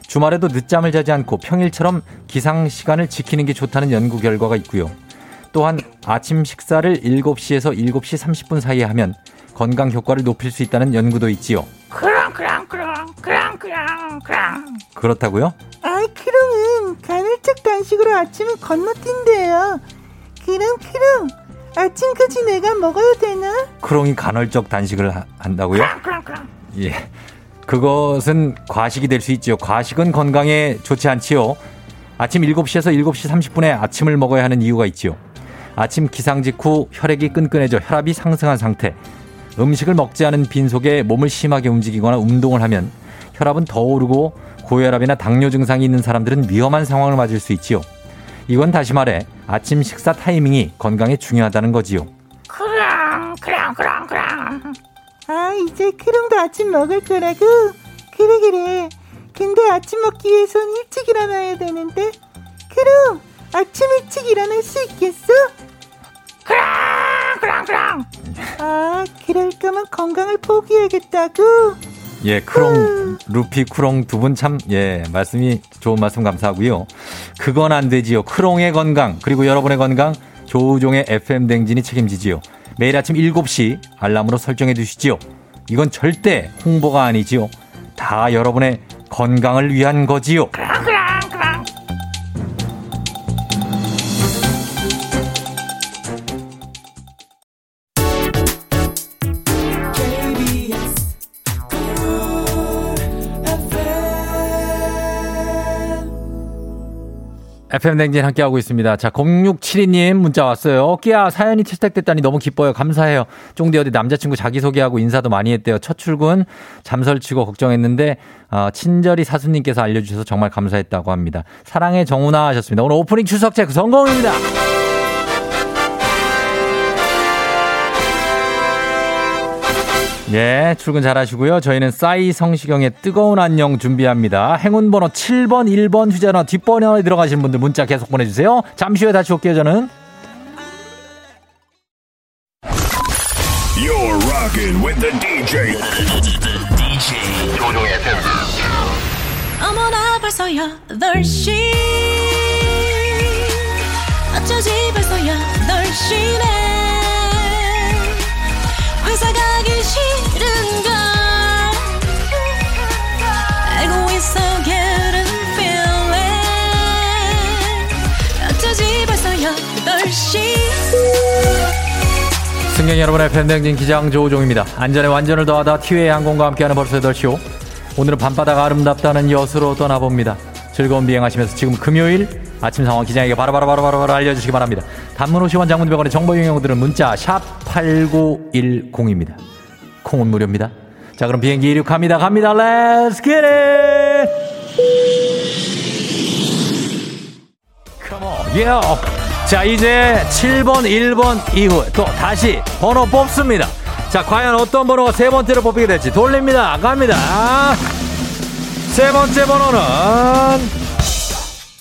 주말에도 늦잠을 자지 않고 평일처럼 기상 시간을 지키는 게 좋다는 연구 결과가 있고요. 또한 아침 식사를 일곱 시에서 일곱 시 삼십 분 사이에 하면 건강 효과를 높일 수 있다는 연구도 있지요. 그럼, 그럼, 그럼, 그럼, 그럼, 그럼. 그렇다고요? 아이, 그럼은 간헐적 단식으로 아침을 건너뛴대요. 그럼, 그럼. 아침까지 내가 먹어야 되나? 크롱이 간헐적 단식을 하, 한다고요? 그럼, 그럼, 그럼. 예, 그것은 과식이 될 수 있지요. 과식은 건강에 좋지 않지요. 아침 일곱 시에서 일곱 시 삼십 분에 아침을 먹어야 하는 이유가 있지요. 아침 기상 직후 혈액이 끈끈해져 혈압이 상승한 상태. 음식을 먹지 않은 빈속에 몸을 심하게 움직이거나 운동을 하면 혈압은 더 오르고 고혈압이나 당뇨 증상이 있는 사람들은 위험한 상황을 맞을 수 있지요. 이건 다시 말해 아침 식사 타이밍이 건강에 중요하다는 거지요. 그럼, 그럼, 그럼, 그럼. 아, 이제 크롱도 아침 먹을 거라고? 그래, 그래. 근데 아침 먹기 위해선 일찍 일어나야 되는데, 크롱, 아침 일찍 일어날 수 있겠어? 그럼, 그럼, 그럼. 아, 그럴 거면 건강을 포기해야겠다고? 예, 크롱, 루피, 크롱 두 분 참, 예, 말씀이, 좋은 말씀 감사하고요. 그건 안 되지요. 크롱의 건강, 그리고 여러분의 건강, 조우종의 에프엠 댕진이 책임지지요. 매일 아침 일곱 시 알람으로 설정해 두시지요. 이건 절대 홍보가 아니지요. 다 여러분의 건강을 위한 거지요. 크롱, 크롱, 크롱. 에프엠 대행진 함께하고 있습니다. 자, 공육칠이 님 문자 왔어요. 끼야, 사연이 채택됐다니 너무 기뻐요. 감사해요. 쫑디 어디 남자친구 자기소개하고 인사도 많이 했대요. 첫 출근 잠설치고 걱정했는데 어, 친절히 사수님께서 알려주셔서 정말 감사했다고 합니다. 사랑해 정훈아 하셨습니다. 오늘 오프닝 출석체 성공입니다. 예, 출근 잘하시고요. 저희는 싸이 성시경의 뜨거운 안녕 준비합니다. 행운번호 칠 번, 일 번 휴대전화 뒷번호에 들어가시는 분들 문자 계속 보내주세요. 잠시 후에 다시 올게요. 저는 You're rocking with the 디제이. 디제이 조종의 팬. 어머나 벌써 여덟 시 어쩌지 벌써 여덟 시네 회사 가기 싫은걸 알고 있어 getting feeling 어쩌지 벌써 여덟 시 승객 여러분의 팬댕진 기장 조우종입니다. 안전에 완전을 더하다 티웨이 항공과 함께하는 벌써 여덟 시오 오늘은 밤바다가 아름답다는 여수로 떠나봅니다. 즐거운 비행하시면서 지금 금요일 아침 상황 기장에게 바로바로 바로 바로 바로 알려주시기 바랍니다. 단문 오십 원 장문 백 원의 정보 이용료들은 문자 샵 팔구일공입니다. 콩은 무료입니다. 자, 그럼 비행기 이륙합니다. 갑니다. Let's get it! Come on, yeah. 자, 이제 칠 번, 일 번 이후 또 다시 번호 뽑습니다. 자, 과연 어떤 번호가 세 번째로 뽑히게 될지 돌립니다. 갑니다. 세 번째 번호는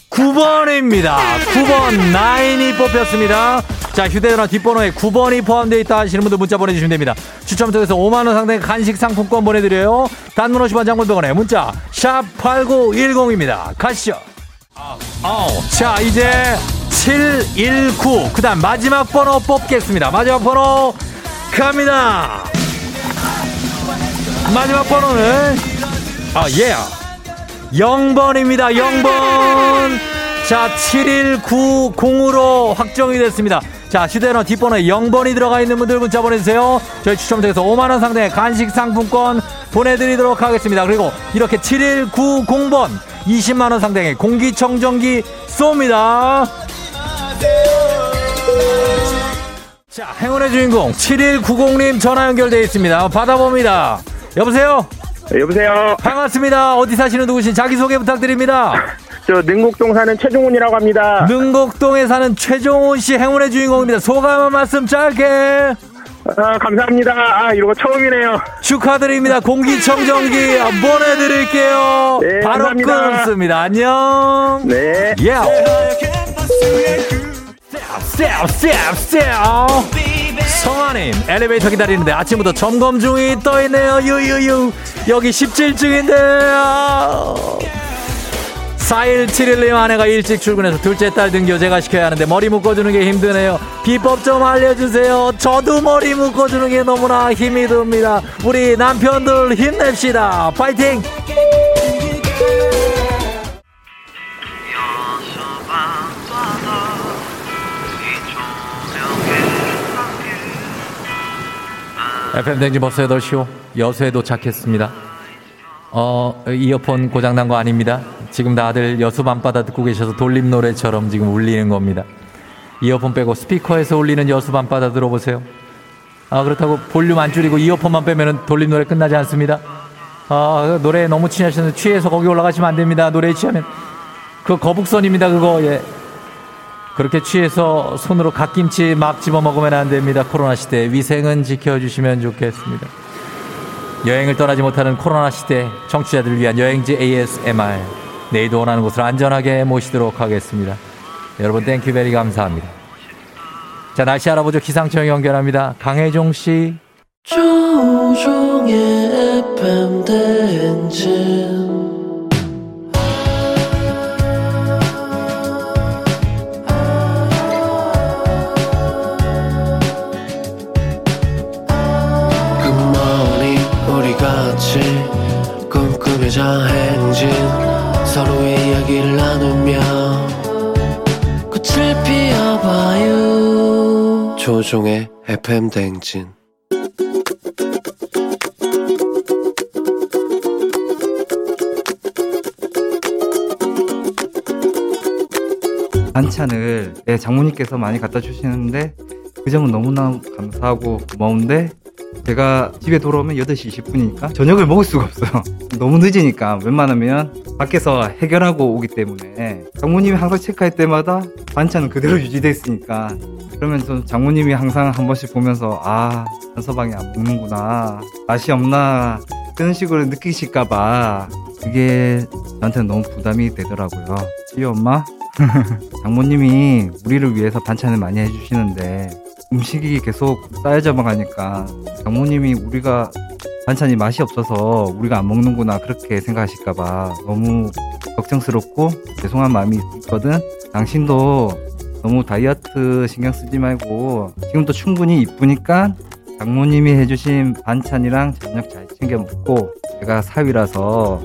구 번입니다. 구 번 나인이 뽑혔습니다. 자, 휴대전화 뒷번호에 구 번이 포함되어 있다 하시는 분들 문자 보내주시면 됩니다. 추첨 통해서 오만 원 상당의 간식 상품권 보내드려요. 단문 오십 원 장문 백 원에 문자 샵 팔구일공입니다. 가시죠. 어, 자, 이제 칠일구 그 다음 마지막 번호 뽑겠습니다. 마지막 번호 갑니다. 마지막 번호는 아, 예. Yeah. 영 번입니다. 영 번. 자, 칠일구공으로 확정이 됐습니다. 자, 휴대전화 뒷번호에 영 번이 들어가 있는 분들 문자 보내주세요. 저희 추첨통해서 오만 원 상당의 간식 상품권 보내드리도록 하겠습니다. 그리고 이렇게 칠일구공 번 이십만 원 상당의 공기청정기 쏩니다. 자, 행운의 주인공 칠일구공 님 전화 연결되어 있습니다. 받아봅니다. 여보세요? 여보세요. 반갑습니다. 어디 사시는 누구신 자기소개 부탁드립니다. 저 능곡동 사는 최종훈이라고 합니다. 능곡동에 사는 최종훈씨 행운의 주인공입니다. 소감 한 말씀 짧게. 아, 감사합니다. 아, 이거 처음이네요. 축하드립니다. 공기청정기 보내드릴게요. 네, 바로 감사합니다. 끊습니다. 안녕. 네. 예. 쌉쌉쌉쌉 성아님, 엘리베이터 기다리는데 아침부터 점검 중이 떠있네요. 유유유 여기 십칠 층인데요. 사일칠일 님 아내가 일찍 출근해서 둘째 딸 등교 제가 시켜야 하는데 머리 묶어주는 게 힘드네요. 비법 좀 알려주세요. 저도 머리 묶어주는 게 너무나 힘이 듭니다. 우리 남편들 힘냅시다. 파이팅. 에프엠 대행진 벌써 여덟 시오 여수에 도착했습니다. 어, 이어폰 고장난 거 아닙니다. 지금 다들 여수 밤바다 듣고 계셔서 돌림 노래처럼 지금 울리는 겁니다. 이어폰 빼고 스피커에서 울리는 여수 밤바다 들어보세요. 아, 그렇다고 볼륨 안 줄이고 이어폰만 빼면은 돌림 노래 끝나지 않습니다. 아, 노래에 너무 취하셔서 취해서 거기 올라가시면 안 됩니다. 노래에 취하면 그거 거북선입니다. 그거. 예. 그렇게 취해서 손으로 갓김치 막 집어먹으면 안 됩니다. 코로나 시대 위생은 지켜주시면 좋겠습니다. 여행을 떠나지 못하는 코로나 시대 청취자들을 위한 여행지 에이에스엠알 내일도 원하는 곳으로 안전하게 모시도록 하겠습니다. 여러분 땡큐베리 감사합니다. 자, 날씨 알아보죠. 기상청 연결합니다. 강혜종 씨. 조종의 에프엠 대행진 꿈꾸며자 행진 서로의 이야기를 나누며 꽃을 피워봐요. 조종의 에프엠 대행진. 반찬을 네, 장모님께서 많이 갖다 주시는데 그 점은 너무나 감사하고 고마운데 제가 집에 돌아오면 여덟 시 이십 분이니까 저녁을 먹을 수가 없어요. 너무 늦으니까 웬만하면 밖에서 해결하고 오기 때문에 장모님이 항상 체크할 때마다 반찬은 그대로 유지되어 있으니까 그러면 장모님이 항상 한 번씩 보면서 아, 한서방이 안 먹는구나, 맛이 없나 그런 식으로 느끼실까봐 그게 저한테는 너무 부담이 되더라고요. 지효 엄마? 장모님이 우리를 위해서 반찬을 많이 해주시는데 음식이 계속 쌓여져만 가니까 장모님이 우리가 반찬이 맛이 없어서 우리가 안 먹는구나 그렇게 생각하실까봐 너무 걱정스럽고 죄송한 마음이 있거든. 당신도 너무 다이어트 신경 쓰지 말고 지금도 충분히 이쁘니까 장모님이 해주신 반찬이랑 저녁 잘 챙겨 먹고, 제가 사위라서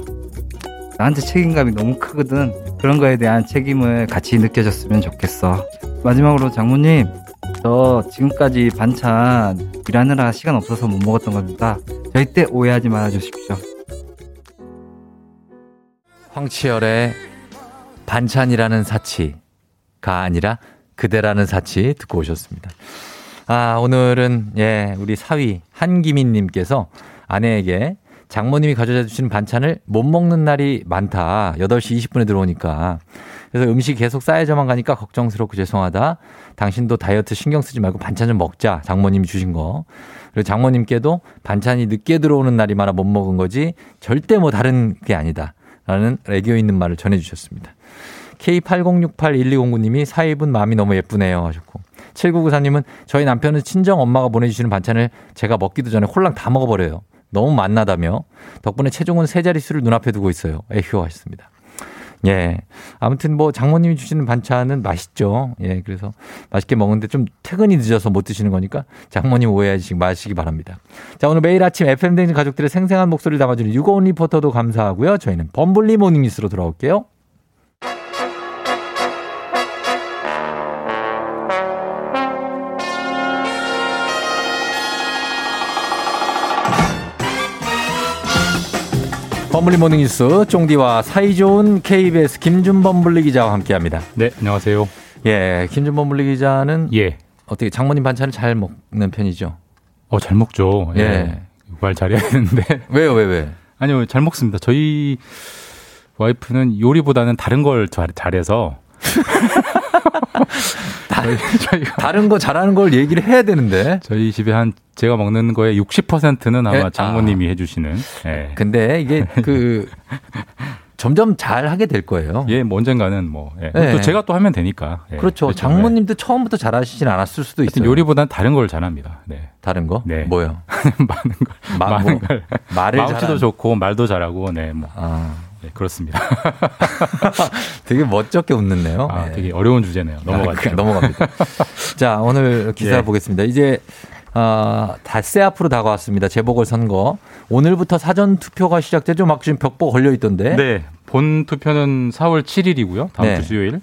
나한테 책임감이 너무 크거든. 그런 거에 대한 책임을 같이 느껴졌으면 좋겠어. 마지막으로 장모님, 저 지금까지 반찬 일하느라 시간 없어서 못 먹었던 겁니다. 절대 오해하지 말아주십시오. 황치열의 반찬이라는 사치가 아니라 그대라는 사치 듣고 오셨습니다. 아, 오늘은 예, 우리 사위 한기민 님께서 아내에게 장모님이 가져다 주시는 반찬을 못 먹는 날이 많다. 여덟 시 이십 분에 들어오니까. 그래서 음식 계속 쌓여져만 가니까 걱정스럽고 죄송하다. 당신도 다이어트 신경 쓰지 말고 반찬 좀 먹자. 장모님이 주신 거. 그리고 장모님께도 반찬이 늦게 들어오는 날이 많아 못 먹은 거지 절대 뭐 다른 게 아니다. 라는 애교 있는 말을 전해주셨습니다. 케이 팔공육팔 일이공구 님이 사위분 마음이 너무 예쁘네요 하셨고, 칠구구사 님은 저희 남편은 친정 엄마가 보내주시는 반찬을 제가 먹기도 전에 홀랑 다 먹어버려요. 너무 맛나다며 덕분에 체중은 세 자릿수를 눈앞에 두고 있어요. 에휴 하셨습니다. 예, 아무튼 뭐 장모님이 주시는 반찬은 맛있죠. 예, 그래서 맛있게 먹는데 좀 퇴근이 늦어서 못 드시는 거니까 장모님 오해하지 마시기 바랍니다. 자, 오늘 매일 아침 에프엠 대행진 가족들의 생생한 목소리를 담아주는 유고온 리포터도 감사하고요. 저희는 범블리 모닝뉴스로 돌아올게요. 범블리 모닝뉴스 쫑디와 사이좋은 케이비에스 김준범블리 기자와 함께합니다. 네, 안녕하세요. 예, 김준범블리 기자는 예, 어떻게 장모님 반찬을 잘 먹는 편이죠? 어, 잘 먹죠. 예, 예. 말 잘해야 되는데. 왜요, 왜, 왜? 아니요, 잘 먹습니다. 저희 와이프는 요리보다는 다른 걸 잘해서. 저희가 다른 거 잘하는 걸 얘기를 해야 되는데 저희 집에 한 제가 먹는 거의 육십 퍼센트는 아마 장모님이 아. 해주시는. 예. 근데 이게 그 점점 잘 하게 될 거예요. 예, 뭐 언젠가는 뭐 예. 예. 또 제가 또 하면 되니까. 예. 그렇죠. 그렇죠. 장모님도 예. 처음부터 잘하시진 않았을 수도 있어요. 요리보다는 다른 걸 잘합니다. 네. 다른 거? 네. 뭐요? 많은 걸. 마, 많은 뭐, 걸. 말을 마음씨도 잘한... 좋고 말도 잘하고. 네. 뭐. 아. 네, 그렇습니다. 되게 멋쩍게 웃는데요. 아, 네. 되게 어려운 주제네요. 넘어가죠. 아, 넘어갑니다. 자, 오늘 기사 예. 보겠습니다. 이제 어, 닷새 앞으로 다가왔습니다. 재보궐선거. 오늘부터 사전투표가 시작되죠. 막 지금 벽보 걸려있던데. 네. 본 투표는 사월 칠일이고요. 다음 네. 주 수요일.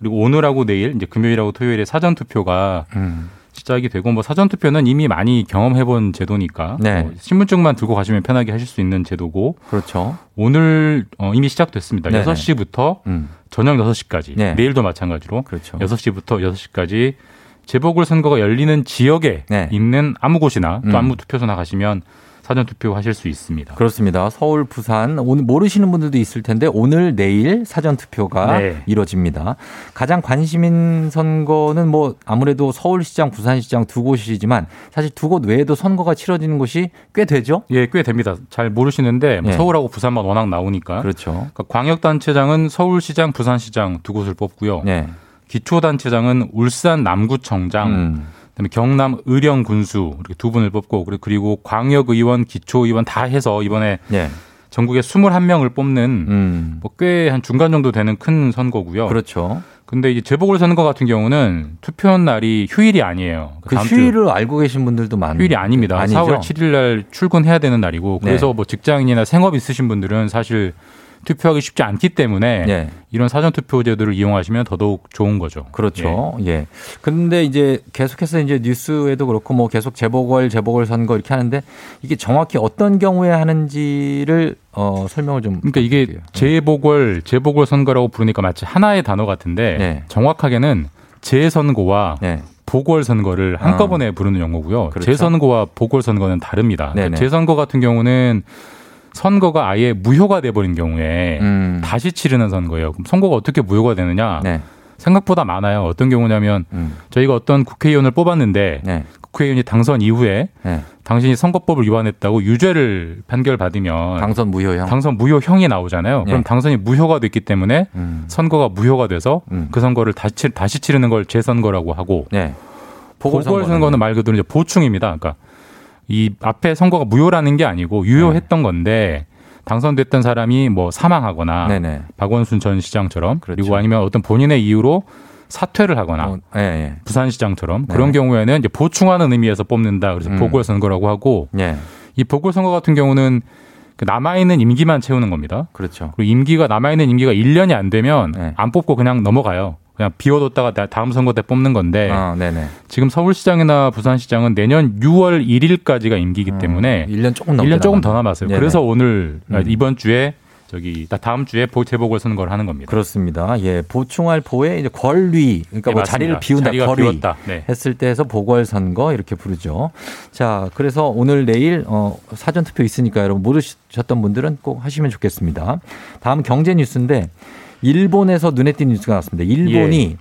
그리고 오늘하고 내일, 이제 금요일하고 토요일에 사전투표가 음. 시작이 되고, 뭐 사전투표는 이미 많이 경험해본 제도니까 네. 뭐 신분증만 들고 가시면 편하게 하실 수 있는 제도고. 그렇죠. 오늘 어, 이미 시작됐습니다. 네네. 여섯 시부터 음. 저녁 여섯 시까지. 네. 내일도 마찬가지로. 그렇죠. 여섯 시부터 여섯 시까지 재보궐선거가 열리는 지역에 네. 있는 아무 곳이나 또 아무 투표소나 가시면 사전투표 하실 수 있습니다. 그렇습니다. 서울, 부산, 오늘 모르시는 분들도 있을 텐데 오늘 내일 사전투표가 네. 이뤄집니다. 가장 관심인 선거는 뭐 아무래도 서울시장, 부산시장 두 곳이지만 사실 두 곳 외에도 선거가 치러지는 곳이 꽤 되죠? 예, 꽤 됩니다. 잘 모르시는데 네. 서울하고 부산만 워낙 나오니까. 그렇죠. 그러니까 광역단체장은 서울시장, 부산시장 두 곳을 뽑고요. 네. 기초단체장은 울산 남구청장, 음. 그다음에 경남 의령 군수 이렇게 두 분을 뽑고, 그리고 광역의원, 기초의원 다 해서 이번에 네. 전국에 스물한 명을 뽑는 음. 뭐 꽤 한 중간 정도 되는 큰 선거고요. 그렇죠. 근데 이제 재보궐선거 같은 경우는 투표한 날이 휴일이 아니에요. 그 다음 휴일을 주... 알고 계신 분들도 많아요. 휴일이 아닙니다. 아니죠? 사월 칠일 날 출근해야 되는 날이고, 그래서 네. 뭐 직장인이나 생업 있으신 분들은 사실 투표하기 쉽지 않기 때문에 예. 이런 사전투표 제도를 이용하시면 더더욱 좋은 거죠. 그렇죠. 예. 예. 근데 이제 계속해서 이제 뉴스에도 그렇고 뭐 계속 재보궐, 재보궐선거 이렇게 하는데 이게 정확히 어떤 경우에 하는지를 어, 설명을 좀. 그러니까 이게 드릴게요. 재보궐, 재보궐선거라고 부르니까 마치 하나의 단어 같은데 예. 정확하게는 재선고와 예. 보궐선거를 한꺼번에 아. 부르는 용어고요. 그렇죠. 재선거와 보궐선거는 다릅니다. 그러니까 재선거 같은 경우는 선거가 아예 무효가 돼버린 경우에 음. 다시 치르는 선거예요. 그럼 선거가 어떻게 무효가 되느냐? 네. 생각보다 많아요. 어떤 경우냐면 음. 저희가 어떤 국회의원을 뽑았는데 네. 국회의원이 당선 이후에 네. 당신이 선거법을 위반했다고 유죄를 판결받으면 당선 무효형. 당선 무효형이 나오잖아요. 네. 그럼 당선이 무효가 됐기 때문에 음. 선거가 무효가 돼서 음. 그 선거를 다시, 다시 치르는 걸 재선거라고 하고 네. 보궐선거는 말 그대로 이제 보충입니다. 그러니까 이 앞에 선거가 무효라는 게 아니고 유효했던 네. 건데 당선됐던 사람이 뭐 사망하거나 네네. 박원순 전 시장처럼 그렇죠. 그리고 아니면 어떤 본인의 이유로 사퇴를 하거나 어, 예, 예. 부산시장처럼 네네. 그런 경우에는 이제 보충하는 의미에서 뽑는다. 그래서 음. 보궐선거라고 하고 예. 이 보궐선거 같은 경우는 남아있는 임기만 채우는 겁니다. 그렇죠. 그리고 임기가 남아있는 임기가 일 년이 안 되면 예. 안 뽑고 그냥 넘어가요. 그냥 비워뒀다가 다음 선거 때 뽑는 건데 아, 지금 서울시장이나 부산시장은 내년 유월 일일까지가 임기이기 음, 때문에 일 년 조금, 일 년 조금 더 남았어요. 네네. 그래서 오늘 음. 이번 주에 저기 다음 주에 재보궐 선거를 하는 겁니다. 그렇습니다. 예, 보충할 보에 이제 권리 그러니까 네, 뭐 자리를 비운다, 권리 네. 했을 때에서 보궐 선거 이렇게 부르죠. 자, 그래서 오늘 내일 어, 사전 투표 있으니까 여러분 모르셨던 분들은 꼭 하시면 좋겠습니다. 다음 경제 뉴스인데. 일본에서 눈에 띄는 뉴스가 나왔습니다. 일본이 예.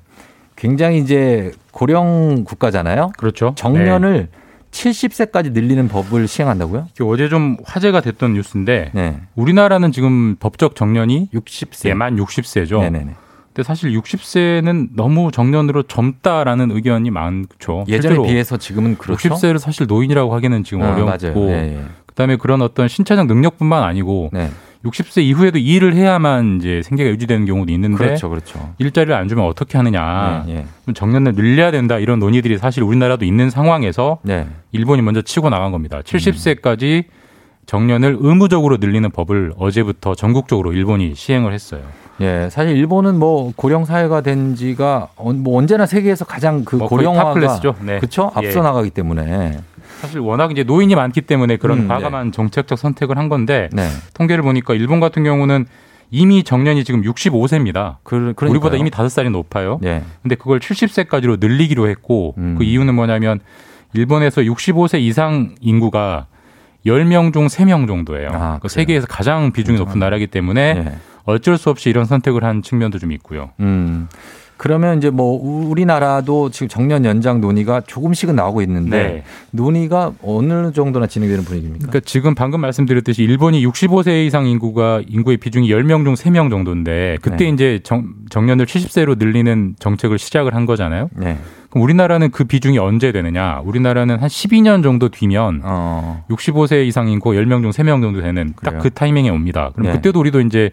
굉장히 이제 고령 국가잖아요. 그렇죠. 정년을 네. 칠십 세까지 늘리는 법을 시행한다고요? 어제 좀 화제가 됐던 뉴스인데 네. 우리나라는 지금 법적 정년이 육십 세. 예, 만 육십 세죠. 네네네. 근데 사실 육십 세는 너무 정년으로 젊다라는 의견이 많죠. 예전에 비해서 지금은 그렇죠. 육십 세를 사실 노인이라고 하기는 지금 아, 어렵고 네, 네. 그다음에 그런 어떤 신체적 능력뿐만 아니고 네. 육십 세 이후에도 일을 해야만 이제 생계가 유지되는 경우도 있는데 그렇죠, 그렇죠. 일자리를 안 주면 어떻게 하느냐. 네, 네. 정년을 늘려야 된다 이런 논의들이 사실 우리나라도 있는 상황에서 네. 일본이 먼저 치고 나간 겁니다. 칠십 세까지 정년을 의무적으로 늘리는 법을 어제부터 전국적으로 일본이 시행을 했어요. 예, 사실 일본은 뭐 고령 사회가 된 지가 뭐 언제나 세계에서 가장 그 뭐 고령화가 탑클래스죠. 네. 그렇죠? 앞서 예. 나가기 때문에 사실 워낙 이제 노인이 많기 때문에 그런 음, 과감한 네. 정책적 선택을 한 건데 네. 통계를 보니까 일본 같은 경우는 이미 정년이 지금 육십오 세입니다. 그, 우리보다 이미 다섯 살이 높아요. 그런데 네. 그걸 칠십 세까지로 늘리기로 했고 음. 그 이유는 뭐냐면 일본에서 육십오 세 이상 인구가 열 명 중 세 명 정도예요. 아, 그 세계에서 가장 비중이 높은 나라이기 때문에 네. 어쩔 수 없이 이런 선택을 한 측면도 좀 있고요. 음. 그러면 이제 뭐 우리나라도 지금 정년 연장 논의가 조금씩은 나오고 있는데 네. 논의가 어느 정도나 진행되는 분위기입니까? 그러니까 지금 방금 말씀드렸듯이 일본이 육십오 세 이상 인구가 인구의 비중이 열 명 중 세 명 정도인데 그때 네. 이제 정, 정년을 칠십 세로 늘리는 정책을 시작을 한 거잖아요. 네. 그럼 우리나라는 그 비중이 언제 되느냐? 우리나라는 한 십이 년 정도 뒤면 어. 육십오 세 이상 인구 열 명 중 세 명 정도 되는 딱 그 타이밍에 옵니다. 그럼 네. 그때도 우리도 이제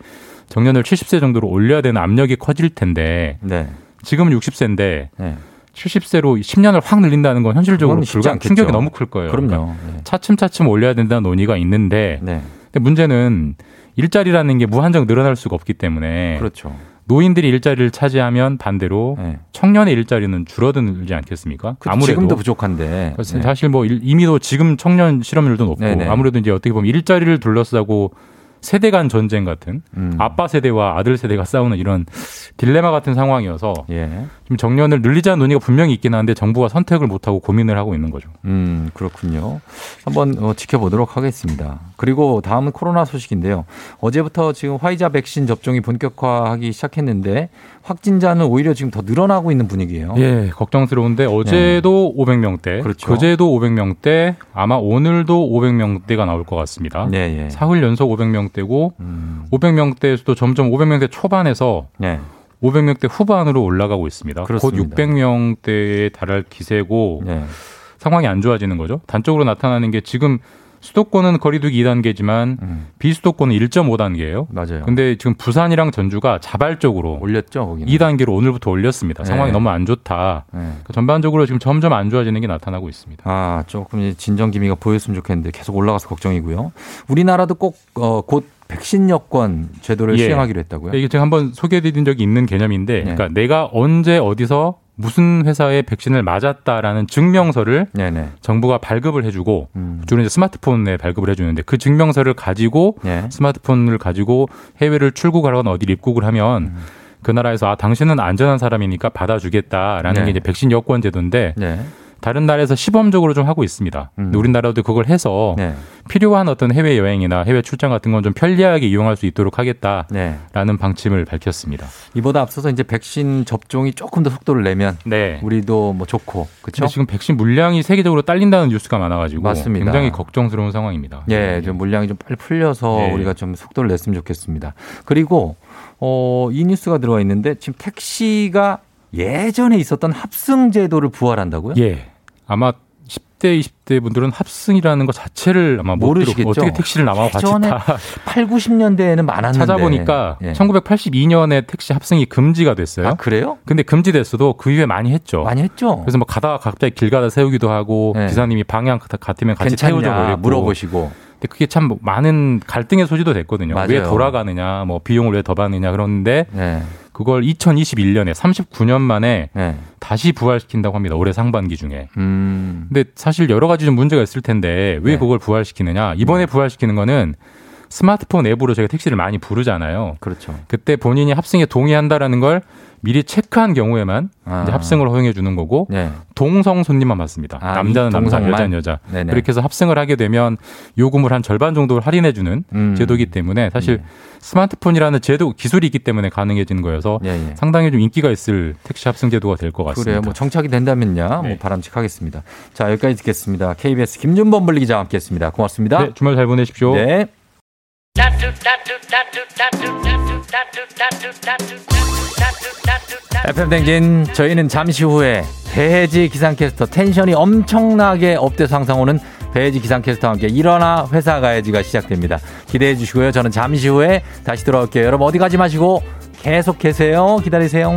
정년을 칠십 세 정도로 올려야 되는 압력이 커질 텐데 네. 지금은 육십 세인데 네. 칠십 세로 십 년을 확 늘린다는 건 현실적으로 불가 충격이 너무 클 거예요. 그럼요. 그러니까 네. 차츰차츰 올려야 된다는 논의가 있는데 네. 근데 문제는 일자리라는 게 무한정 늘어날 수가 없기 때문에 그렇죠. 노인들이 일자리를 차지하면 반대로 네. 청년의 일자리는 줄어들지 않겠습니까? 그치, 아무래도 지금도 부족한데 네. 사실 뭐 이미도 지금 청년 실업률도 높고 네, 네. 아무래도 이제 어떻게 보면 일자리를 둘러싸고 세대 간 전쟁 같은 음. 아빠 세대와 아들 세대가 싸우는 이런 딜레마 같은 상황이어서 예. 좀 정년을 늘리자는 논의가 분명히 있긴 한데 정부가 선택을 못하고 고민을 하고 있는 거죠. 음, 그렇군요. 한번 어, 지켜보도록 하겠습니다. 그리고 다음은 코로나 소식인데요. 어제부터 지금 화이자 백신 접종이 본격화하기 시작했는데 확진자는 오히려 지금 더 늘어나고 있는 분위기예요. 예, 걱정스러운데 어제도 예. 오백 명대, 그렇죠. 그제도 오백 명대, 아마 오늘도 오백 명대가 나올 것 같습니다. 예, 예. 사흘 연속 오백 명대고 음. 오백 명대에서도 점점 오백 명대 초반에서 예. 오백 명대 후반으로 올라가고 있습니다. 그렇습니다. 곧 육백 명대에 달할 기세고 예. 상황이 안 좋아지는 거죠. 단적으로 나타나는 게 지금 수도권은 거리두기 이 단계지만 음. 비수도권은 일 점 오 단계예요. 맞아요. 근데 지금 부산이랑 전주가 자발적으로 올렸죠, 거기는. 이 단계로 오늘부터 올렸습니다. 상황이 네. 너무 안 좋다. 네. 그러니까 전반적으로 지금 점점 안 좋아지는 게 나타나고 있습니다. 아, 조금 진정 기미가 보였으면 좋겠는데 계속 올라가서 걱정이고요. 우리나라도 꼭 어, 곧 백신 여권 제도를 예. 시행하기로 했다고요? 이게 제가 한번 소개해드린 적이 있는 개념인데, 네. 그러니까 내가 언제 어디서 무슨 회사에 백신을 맞았다라는 증명서를 네네. 정부가 발급을 해주고 음. 주로 이제 스마트폰에 발급을 해주는데 그 증명서를 가지고 네. 스마트폰을 가지고 해외를 출국하거나 어디를 입국을 하면 음. 그 나라에서 아 당신은 안전한 사람이니까 받아주겠다라는 네. 게 이제 백신 여권 제도인데. 네. 다른 나라에서 시범적으로 좀 하고 있습니다. 음. 우리나라도 그걸 해서 네. 필요한 어떤 해외여행이나 해외 출장 같은 건 좀 편리하게 이용할 수 있도록 하겠다라는 네. 방침을 밝혔습니다. 이보다 앞서서 이제 백신 접종이 조금 더 속도를 내면 네. 우리도 뭐 좋고 그렇죠? 지금 백신 물량이 세계적으로 딸린다는 뉴스가 많아가지고 맞습니다. 굉장히 걱정스러운 상황입니다. 예, 좀 물량이 좀 빨리 풀려서 네. 우리가 좀 속도를 냈으면 좋겠습니다. 그리고 어, 이 뉴스가 들어와 있는데 지금 택시가 예전에 있었던 합승 제도를 부활한다고요? 예. 아마 십 대, 이십 대 분들은 합승이라는 것 자체를 아마 모르시겠죠. 못 어떻게 택시를 남아서 같이 타. 팔십, 구십 년대에는 많았는데. 찾아보니까 예. 천구백팔십이 년에 택시 합승이 금지가 됐어요. 아, 그래요? 근데 금지됐어도 그 이후에 많이 했죠. 많이 했죠. 그래서 뭐 가다가 갑자기 길 가다 세우기도 하고 예. 기사님이 방향 같으면 같이 세워줘 버리고. 물어보시고. 근데 그게 참 많은 갈등의 소지도 됐거든요. 맞아요. 왜 돌아가느냐, 뭐 비용을 왜 더 받느냐 그러는데 네. 그걸 이천이십일 년에 삼십구 년 만에 네. 다시 부활시킨다고 합니다. 올해 상반기 중에. 음. 근데 사실 여러 가지 좀 문제가 있을 텐데 왜 네. 그걸 부활시키느냐. 이번에 부활시키는 거는 스마트폰 앱으로 저희가 택시를 많이 부르잖아요. 그렇죠. 그때 본인이 합승에 동의한다라는 걸 미리 체크한 경우에만 아. 이제 합승을 허용해 주는 거고 네. 동성 손님만 받습니다. 아, 남자는 남성, 여자는 여자. 네네. 그렇게 해서 합승을 하게 되면 요금을 한 절반 정도를 할인해 주는 음. 제도이기 때문에 사실 네. 스마트폰이라는 제도 기술이 있기 때문에 가능해진 거여서 네네. 상당히 좀 인기가 있을 택시 합승 제도가 될 것 같습니다. 그래요. 뭐 정착이 된다면요. 네. 뭐 바람직하겠습니다. 자, 여기까지 듣겠습니다. 케이비에스 김준범 분리 기자와 함께했습니다. 고맙습니다. 네, 주말 잘 보내십시오. 네. 에프엠 대행진 저희는 잠시 후에 배혜지 기상캐스터 텐션이 엄청나게 업돼서 항상 오는 배혜지 기상캐스터와 함께 일어나 회사 가야지가 시작됩니다. 기대해 주시고요. 저는 잠시 후에 다시 돌아올게요. 여러분 어디 가지 마시고 계속 계세요. 기다리세요.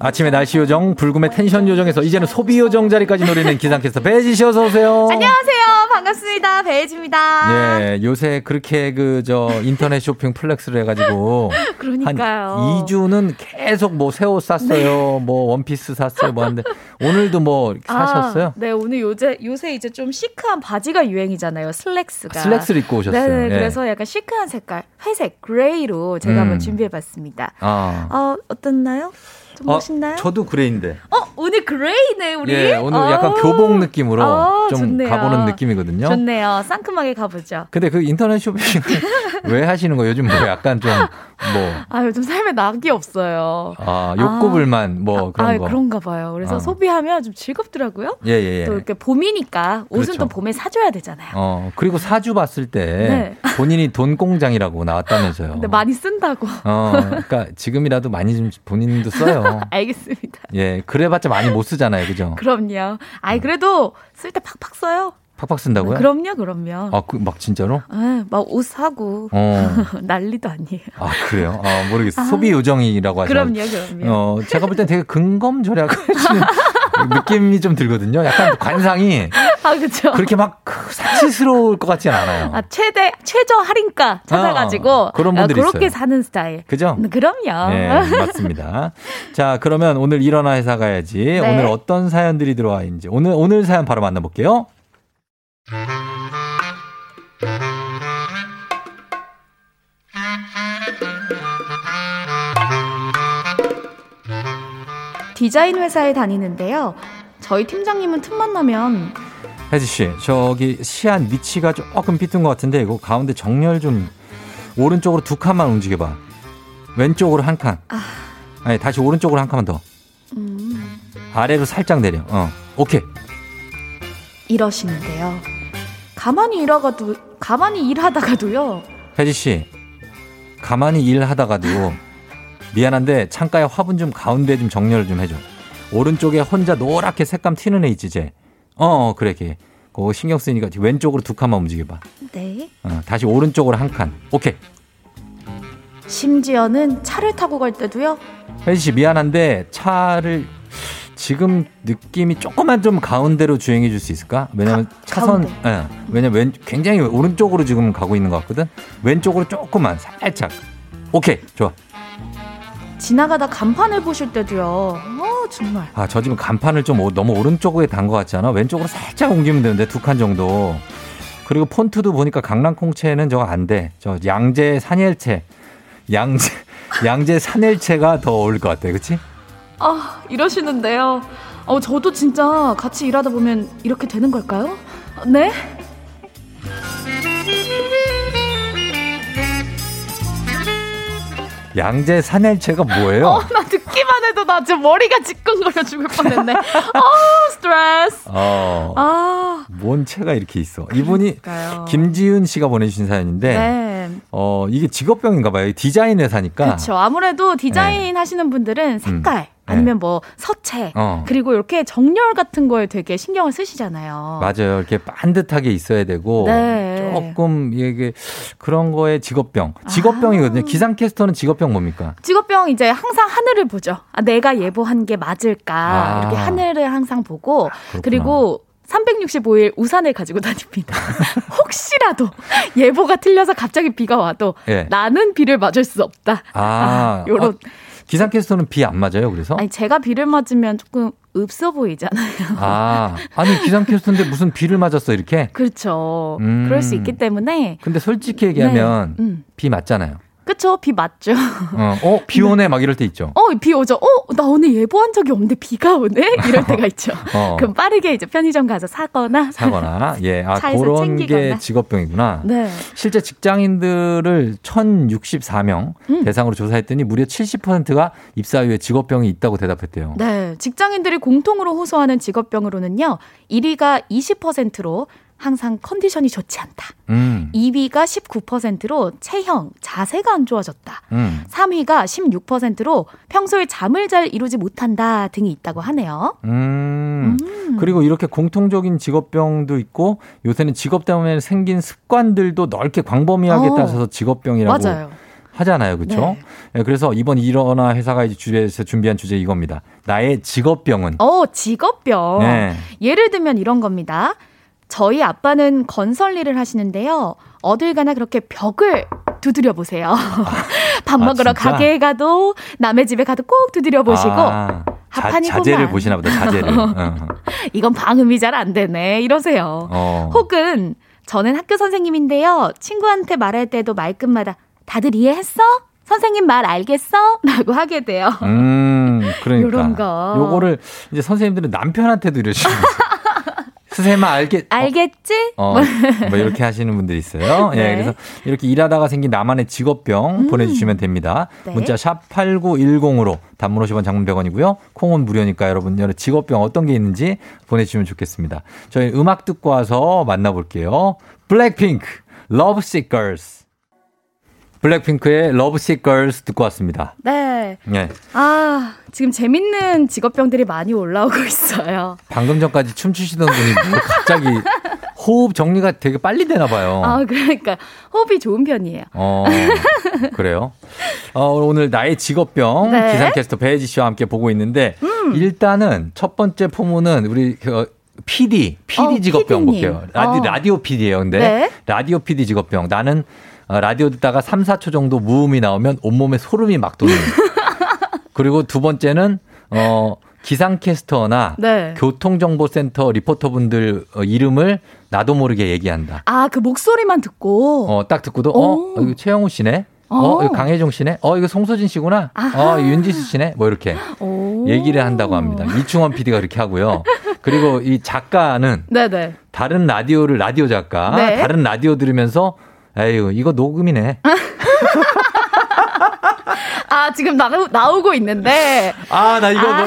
아침의 날씨 요정 불금의 텐션 요정에서 이제는 소비 요정 자리까지 노리는 기상캐스터 배혜지 씨 어서 오세요. 안녕하세요. 반갑습니다. 배혜지입니다. 예, 요새 그렇게 그 저 인터넷 쇼핑 플렉스를 해가지고 그러니까요. 한 이 주는 계속 뭐 새 옷 샀어요. 네. 뭐 원피스 샀어요. 뭐 하는데 오늘도 뭐 사셨어요? 아, 네. 오늘 요새, 요새 이제 좀 시크한 바지가 유행이잖아요. 슬랙스가. 아, 슬랙스를 입고 오셨어요. 네. 예. 그래서 약간 시크한 색깔 회색 그레이로 제가 음. 한번 준비해봤습니다. 아. 어, 어떻나요? 좀 어, 멋있나요? 저도 그레이인데. 어, 오늘 그레이네, 우리? 예, 오늘 오. 약간 교복 느낌으로 오, 좀 좋네요. 가보는 느낌이거든요. 좋네요. 상큼하게 가보죠. 근데 그 인터넷 쇼핑을 왜 하시는 거예요? 요즘 뭐 약간 좀 뭐. 아, 요즘 삶에 낙이 없어요. 아, 욕구불만 아, 뭐 그런 아, 거. 아, 그런가 봐요. 그래서 어. 소비하면 좀 즐겁더라고요. 예, 예, 예. 또 이렇게 봄이니까 옷은 그렇죠. 또 봄에 사줘야 되잖아요. 어, 그리고 사주 봤을 때 네. 본인이 돈 공장이라고 나왔다면서요. 근데 많이 쓴다고. 어, 그러니까 지금이라도 많이 좀 본인도 써요. 알겠습니다. 예, 그래봤자 많이 못 쓰잖아요, 그죠? 그럼요. 아이 그래도 쓸 때 팍팍 써요. 팍팍 쓴다고요? 그럼요, 그럼요. 아, 그 막 진짜로? 네, 막 옷 사고 어. 난리도 아니에요. 아, 그래요? 아, 모르겠어. 아. 소비 요정이라고 하죠. 그럼요, 그럼요. 어, 제가 볼 땐 되게 근검 절약하시는 느낌이 좀 들거든요. 약간 관상이. 아, 그렇죠. 그렇게 막 사치스러울 것 같진 않아요. 아, 최대 최저 할인가 찾아가지고 아, 그런 분들이 아, 그렇게 있어요. 사는 스타일. 그죠? 그럼요. 네, 맞습니다. 자, 그러면 오늘 일어나 회사 가야지. 네. 오늘 어떤 사연들이 들어와 있는지 오늘 오늘 사연 바로 만나볼게요. 디자인 회사에 다니는데요. 저희 팀장님은 틈만 나면 혜지씨, 저기 시안 위치가 조금 삐뚤 것 같은데 이거 가운데 정렬 좀 오른쪽으로 두 칸만 움직여봐. 왼쪽으로 한 칸. 아. 아니, 다시 오른쪽으로 한 칸만 더. 음. 아래로 살짝 내려. 어, 오케이. 이러시는데요. 가만히 일하가도, 가만히 일하다가도요. 혜지씨, 가만히 일하다가도 미안한데 창가에 화분 좀 가운데 좀 정렬을 좀 해줘. 오른쪽에 혼자 노랗게 색감 튀는 애 있지, 쟤. 어, 어, 그래, 걔. 그거 신경 쓰니까 왼쪽으로 두 칸만 움직여봐. 네. 어, 다시 오른쪽으로 한 칸. 오케이. 심지어는 차를 타고 갈 때도요. 혜지씨, 미안한데 차를 지금 느낌이 조금만 좀 가운데로 주행해 줄 수 있을까? 왜냐면 가, 차선, 예, 왜냐면 왼, 굉장히 오른쪽으로 지금 가고 있는 것 같거든. 왼쪽으로 조금만 살짝. 오케이, 좋아. 지나가다 간판을 보실 때도요. 어, 정말. 아, 저 지금 간판을 좀 너무 오른쪽에 단 것 같지 않아? 왼쪽으로 살짝 옮기면 되는데 두 칸 정도. 그리고 폰트도 보니까 강낭콩채는 저거 안 돼. 저 양재 산일채. 양재, 양재 산일채가 더 어울릴 것 같아. 그치? 아, 이러시는데요. 어, 저도 진짜 같이 일하다 보면 이렇게 되는 걸까요? 네? 양재 산일채가 뭐예요? 어, 나 듣기만 해도 나 지금 머리가 지끈거려 죽을 뻔했네. 어, 스트레스. 어, 아, 뭔 채가 이렇게 있어. 이분이 그러니까요. 김지윤 씨가 보내주신 사연인데, 네. 어, 이게 직업병인가 봐요. 디자인 회사니까. 그렇죠. 아무래도 디자인 네. 하시는 분들은 색깔. 음. 아니면 네. 뭐 서체 어. 그리고 이렇게 정렬 같은 거에 되게 신경을 쓰시잖아요. 맞아요. 이렇게 반듯하게 있어야 되고 네. 조금 이게 그런 거에 직업병. 직업병이거든요. 아. 기상캐스터는 직업병 뭡니까? 직업병 이제 항상 하늘을 보죠. 아, 내가 예보한 게 맞을까. 아. 이렇게 하늘을 항상 보고. 아, 그리고 삼백육십오 일 우산을 가지고 다닙니다. 혹시라도 예보가 틀려서 갑자기 비가 와도 네. 나는 비를 맞을 수 없다. 아, 요런. 아, 기상캐스터는 비 안 맞아요, 그래서? 아니, 제가 비를 맞으면 조금 없어 보이잖아요. 아, 아니, 기상캐스터인데 무슨 비를 맞았어, 이렇게? 그렇죠. 음. 그럴 수 있기 때문에. 근데 솔직히 얘기하면, 네. 음. 비 맞잖아요. 그쵸, 비 맞죠. 어, 어, 비 오네, 막 이럴 때 있죠. 어, 비 오죠. 어, 나 오늘 예보한 적이 없는데 비가 오네? 이럴 때가 있죠. 어. 그럼 빠르게 이제 편의점 가서 사거나. 사거나. 예, 아, 그런 챙기거나. 게 직업병이구나. 네. 실제 직장인들을 천육십사 명 음. 대상으로 조사했더니 무려 칠십 퍼센트가 입사 이후에 직업병이 있다고 대답했대요. 네. 직장인들이 공통으로 호소하는 직업병으로는요, 일 위가 이십 퍼센트로 항상 컨디션이 좋지 않다. 음. 이 위가 십구 퍼센트로 체형, 자세가 안 좋아졌다. 음. 삼 위가 십육 퍼센트로 평소에 잠을 잘 이루지 못한다 등이 있다고 하네요. 음. 음. 그리고 이렇게 공통적인 직업병도 있고 요새는 직업 때문에 생긴 습관들도 넓게 광범위하게 어. 따져서 직업병이라고 맞아요. 하잖아요. 그렇죠? 네. 네, 그래서 이번 일어나 회사가 이제 주제에서 준비한 주제 이겁니다. 나의 직업병은. 어, 직업병. 네. 예를 들면 이런 겁니다. 저희 아빠는 건설 일을 하시는데요. 어딜 가나 그렇게 벽을 두드려 보세요. 밥 먹으러 아, 가게에 가도 남의 집에 가도 꼭 두드려 보시고 아, 합판이구만. 자재를 보시나 보다. 자재를. 어. 이건 방음이 잘 안 되네. 이러세요. 어. 혹은 저는 학교 선생님인데요. 친구한테 말할 때도 말끝마다 다들 이해했어? 선생님 말 알겠어? 라고 하게 돼요. 음, 그러니까. 이런 거. 요거를 이제 선생님들은 남편한테도 이러시는 거죠. 선생님만 알겠, 알겠지? 어, 어, 뭐 이렇게 하시는 분들이 있어요. 네. 예, 그래서 이렇게 일하다가 생긴 나만의 직업병 음. 보내주시면 됩니다. 네. 문자 샵 팔구일공으로 단문 오십 원 장문 백 원이고요. 콩은 무료니까 여러분 여러 직업병 어떤 게 있는지 보내주시면 좋겠습니다. 저희 음악 듣고 와서 만나볼게요. 블랙핑크, 러브식 걸스. 블랙핑크의 러브식 걸스 듣고 왔습니다. 네. 네. 아, 지금 재밌는 직업병들이 많이 올라오고 있어요. 방금 전까지 춤추시던 분이 갑자기 호흡 정리가 되게 빨리 되나 봐요. 아, 그러니까 호흡이 좋은 편이에요. 어, 그래요? 어, 오늘 나의 직업병 네. 기상캐스터 배혜지 씨와 함께 보고 있는데 음. 일단은 첫 번째 포문은 우리 피디, 피디 어, 직업병 피디님. 볼게요. 라디, 어. 라디오 피디예요. 근데 네. 라디오 피디 직업병. 나는 라디오 듣다가 삼, 사 초 정도 무음이 나오면 온몸에 소름이 막 돋는. 그리고 두 번째는 어, 기상캐스터나 네. 교통정보센터 리포터분들 이름을 나도 모르게 얘기한다. 아, 그 목소리만 듣고. 어, 딱 듣고도 오. 어, 이거 최영우 씨네. 오. 어, 이거 강혜종 씨네. 어, 이거 송소진 씨구나. 아하. 어, 윤지수 씨네. 뭐 이렇게 오. 얘기를 한다고 합니다. 이충원 피디가 그렇게 하고요. 그리고 이 작가는 네네. 다른 라디오를 라디오 작가 네. 다른 라디오 들으면서 에휴 이거 녹음이네. 아 지금 나, 나오고 있는데 아 나 이거 아. 뭐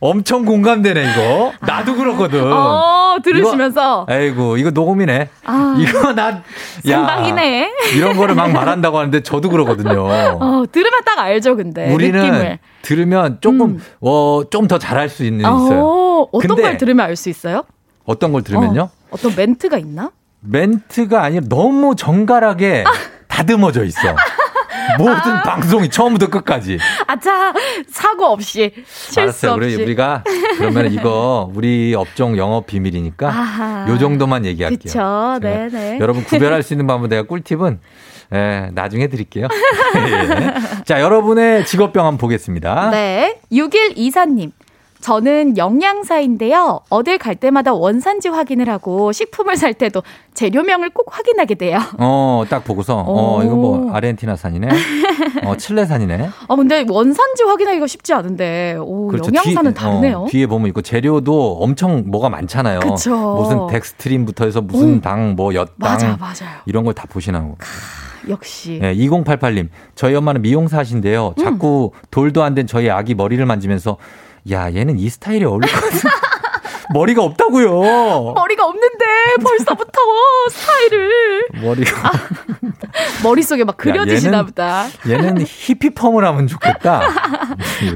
엄청 공감되네 이거 나도 아. 그렇거든. 어 들으시면서 이거, 에이구 이거 녹음이네. 아. 이거 나 생방이네. 이런 거를 막 말한다고 하는데 저도 그러거든요. 어 들으면 딱 알죠 근데 우리는 느낌을. 들으면 조금 음. 어, 좀 더 잘할 수 있는 어, 있어요. 어떤 걸 들으면 알 수 있어요? 어떤 걸 들으면요? 어, 어떤 멘트가 있나? 멘트가 아니라 너무 정갈하게 아. 다듬어져 있어. 모든 아. 방송이 처음부터 끝까지. 아차 사고 없이 실수 알았어요. 없이. 우리, 우리가 그러면 이거 우리 업종 영업 비밀이니까 아하. 요 정도만 얘기할게요. 그렇죠. 네네. 여러분 구별할 수 있는 방법 내가 꿀팁은 예, 나중에 드릴게요. 예. 자 여러분의 직업병 한번 보겠습니다. 네. 육일이사 님. 저는 영양사인데요. 어딜 갈 때마다 원산지 확인을 하고 식품을 살 때도 재료명을 꼭 확인하게 돼요. 어, 딱 보고서 오. 어, 이거 뭐 아르헨티나산이네. 어, 칠레산이네. 아, 근데 원산지 확인하기가 쉽지 않은데. 오, 그렇죠. 영양사는 뒤, 다르네요. 어, 뒤에 보면 이거 재료도 엄청 뭐가 많잖아요. 그쵸. 무슨 덱스트린부터 해서 무슨 오. 당, 뭐 엿당. 맞아, 맞아요. 이런 걸 다 보시나요. 역시. 네, 이공팔팔 님. 저희 엄마는 미용사 하신데요. 음. 자꾸 돌도 안 된 저희 아기 머리를 만지면서 야, 얘는 이 스타일이 어울릴 것 같은데. 머리가 없다고요. 머리가 없는데 벌써부터 스타일을. 머리가. 아, 머릿속에 막 그려지시나 얘는, 보다. 얘는 히피펌을 하면 좋겠다.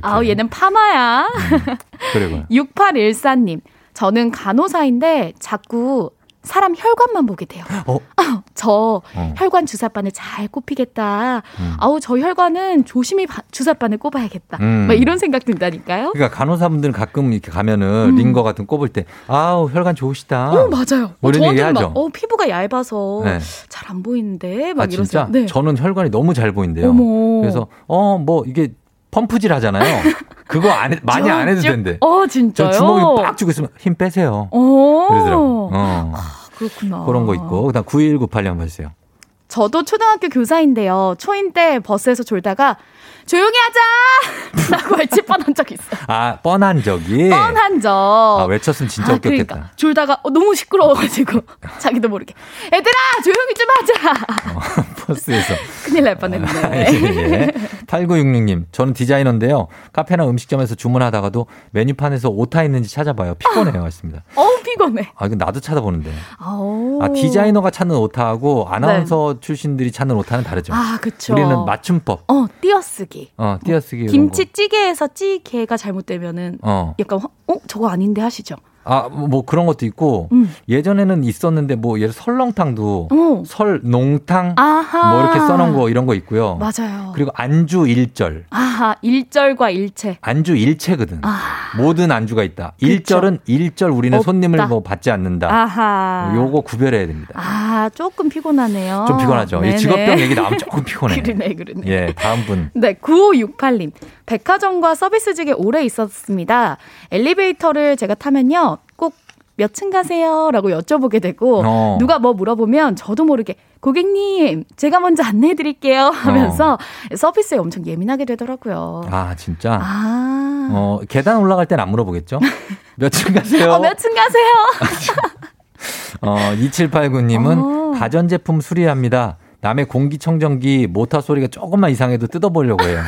아우, 얘는 파마야. 음, 그리고요. 육팔일사 님. 저는 간호사인데 자꾸 사람 혈관만 보게 돼요. 어? 아, 저 어. 혈관 주사바늘 잘 꼽히겠다. 음. 아우 저 혈관은 조심히 바, 주사바늘 꼽아야겠다. 음. 막 이런 생각 든다니까요. 그러니까 간호사분들은 가끔 이렇게 가면은 음. 링거 같은 거 꼽을 때 아우 혈관 좋으시다. 어 맞아요. 어, 저는 막 어, 피부가 얇아서 네. 잘 안 보이는데 막 아, 이런 진짜? 네. 저는 혈관이 너무 잘 보인대요. 어머. 그래서 어 뭐 이게 펌프질 하잖아요. 그거 안 해, 많이 저, 안 해도 된대. 어, 진짜요? 저 주먹이 빡 주고 있으면 힘 빼세요. 그러더라고요. 어. 아, 그렇구나. 그런 거 있고. 그다음 구일구팔 년 한번 해주세요. 저도 초등학교 교사인데요. 초인 때 버스에서 졸다가 조용히 하자! 라고 외칠 뻔한 적이 있어요. 아, 뻔한 적이? 뻔한 적. 아, 외쳤으면 진짜 아, 웃겼겠다. 그러니까. 졸다가 어, 너무 시끄러워가지고 자기도 모르게 얘들아 조용히 좀 하자! 어, 버스에서. 큰일 날 뻔했네. 아, 예, 예. 팔구육육 님. 저는 디자이너인데요. 카페나 음식점에서 주문하다가도 메뉴판에서 오타 있는지 찾아봐요. 피곤해요. 맞습니다. 아, 어우 피곤해. 아, 나도 찾아보는데. 아오. 아, 디자이너가 찾는 오타하고 아나운서 네. 출신들이 찾는 오타는 다르죠. 아, 그렇죠. 우리는 맞춤법. 어, 띄어쓰기. 어, 띄어쓰기. 김치찌개에서 찌개가 잘못되면은 어. 약간 어? 저거 아닌데 하시죠. 아, 뭐 그런 것도 있고 음. 예전에는 있었는데 뭐 예를 설렁탕도 오. 설농탕 아하. 뭐 이렇게 써놓은 거 이런 거 있고요. 맞아요. 그리고 안주 일절. 아하, 일절과 일체. 안주 일체거든. 아하. 모든 안주가 있다. 일절은 일절 우리는 없다. 손님을 뭐 받지 않는다. 아하. 요거 구별해야 됩니다. 아, 조금 피곤하네요. 좀 피곤하죠. 네네. 직업병 얘기 나오면 조금 피곤해. 그러네, 그러네. 예, 다음 분. 네, 구오육팔 님. 백화점과 서비스직에 오래 있었습니다. 엘리베이터를 제가 타면요. 꼭 몇 층 가세요? 라고 여쭤보게 되고 어. 누가 뭐 물어보면 저도 모르게 고객님 제가 먼저 안내해드릴게요 하면서 어. 서비스에 엄청 예민하게 되더라고요. 아 진짜? 아. 어, 계단 올라갈 땐 안 물어보겠죠? 몇 층 가세요? 어, 몇 층 가세요? 어, 이칠팔구 님은 어. 가전제품 수리합니다. 남의 공기청정기 모터 소리가 조금만 이상해도 뜯어보려고 해요.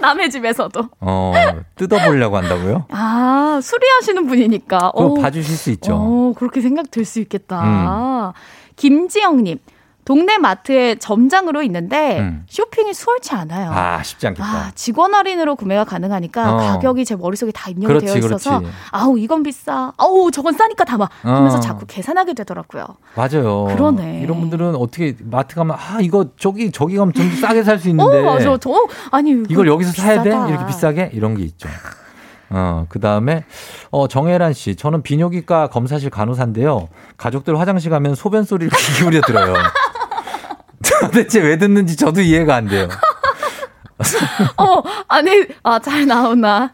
남의 집에서도. 어, 뜯어보려고 한다고요? 아, 수리하시는 분이니까. 그거 봐주실 수 있죠. 어, 그렇게 생각 들 수 있겠다. 음. 김지영님, 동네 마트에 점장으로 있는데 음. 쇼핑이 수월치 않아요. 아, 쉽지 않겠다. 아, 직원 할인으로 구매가 가능하니까 어. 가격이 제 머릿속에 다 입력이 그렇지, 되어 있어서 그렇지. 아우, 이건 비싸. 아우, 저건 싸니까 담아. 하면서 어. 자꾸 계산하게 되더라고요. 맞아요. 그러네. 이런 분들은 어떻게 마트 가면 아, 이거 저기, 저기 가면 좀 싸게 살 수 있는데. 어, 맞아. 저, 아니, 이걸 여기서 비싸다. 사야 돼? 이렇게 비싸게? 이런 게 있죠. 어, 그 다음에, 어, 정혜란 씨. 저는 비뇨기과 검사실 간호사인데요. 가족들 화장실 가면 소변 소리를 귀 기울여 들어요. 도대체 왜 듣는지 저도 이해가 안 돼요. 어, 아니, 아, 잘 나오나.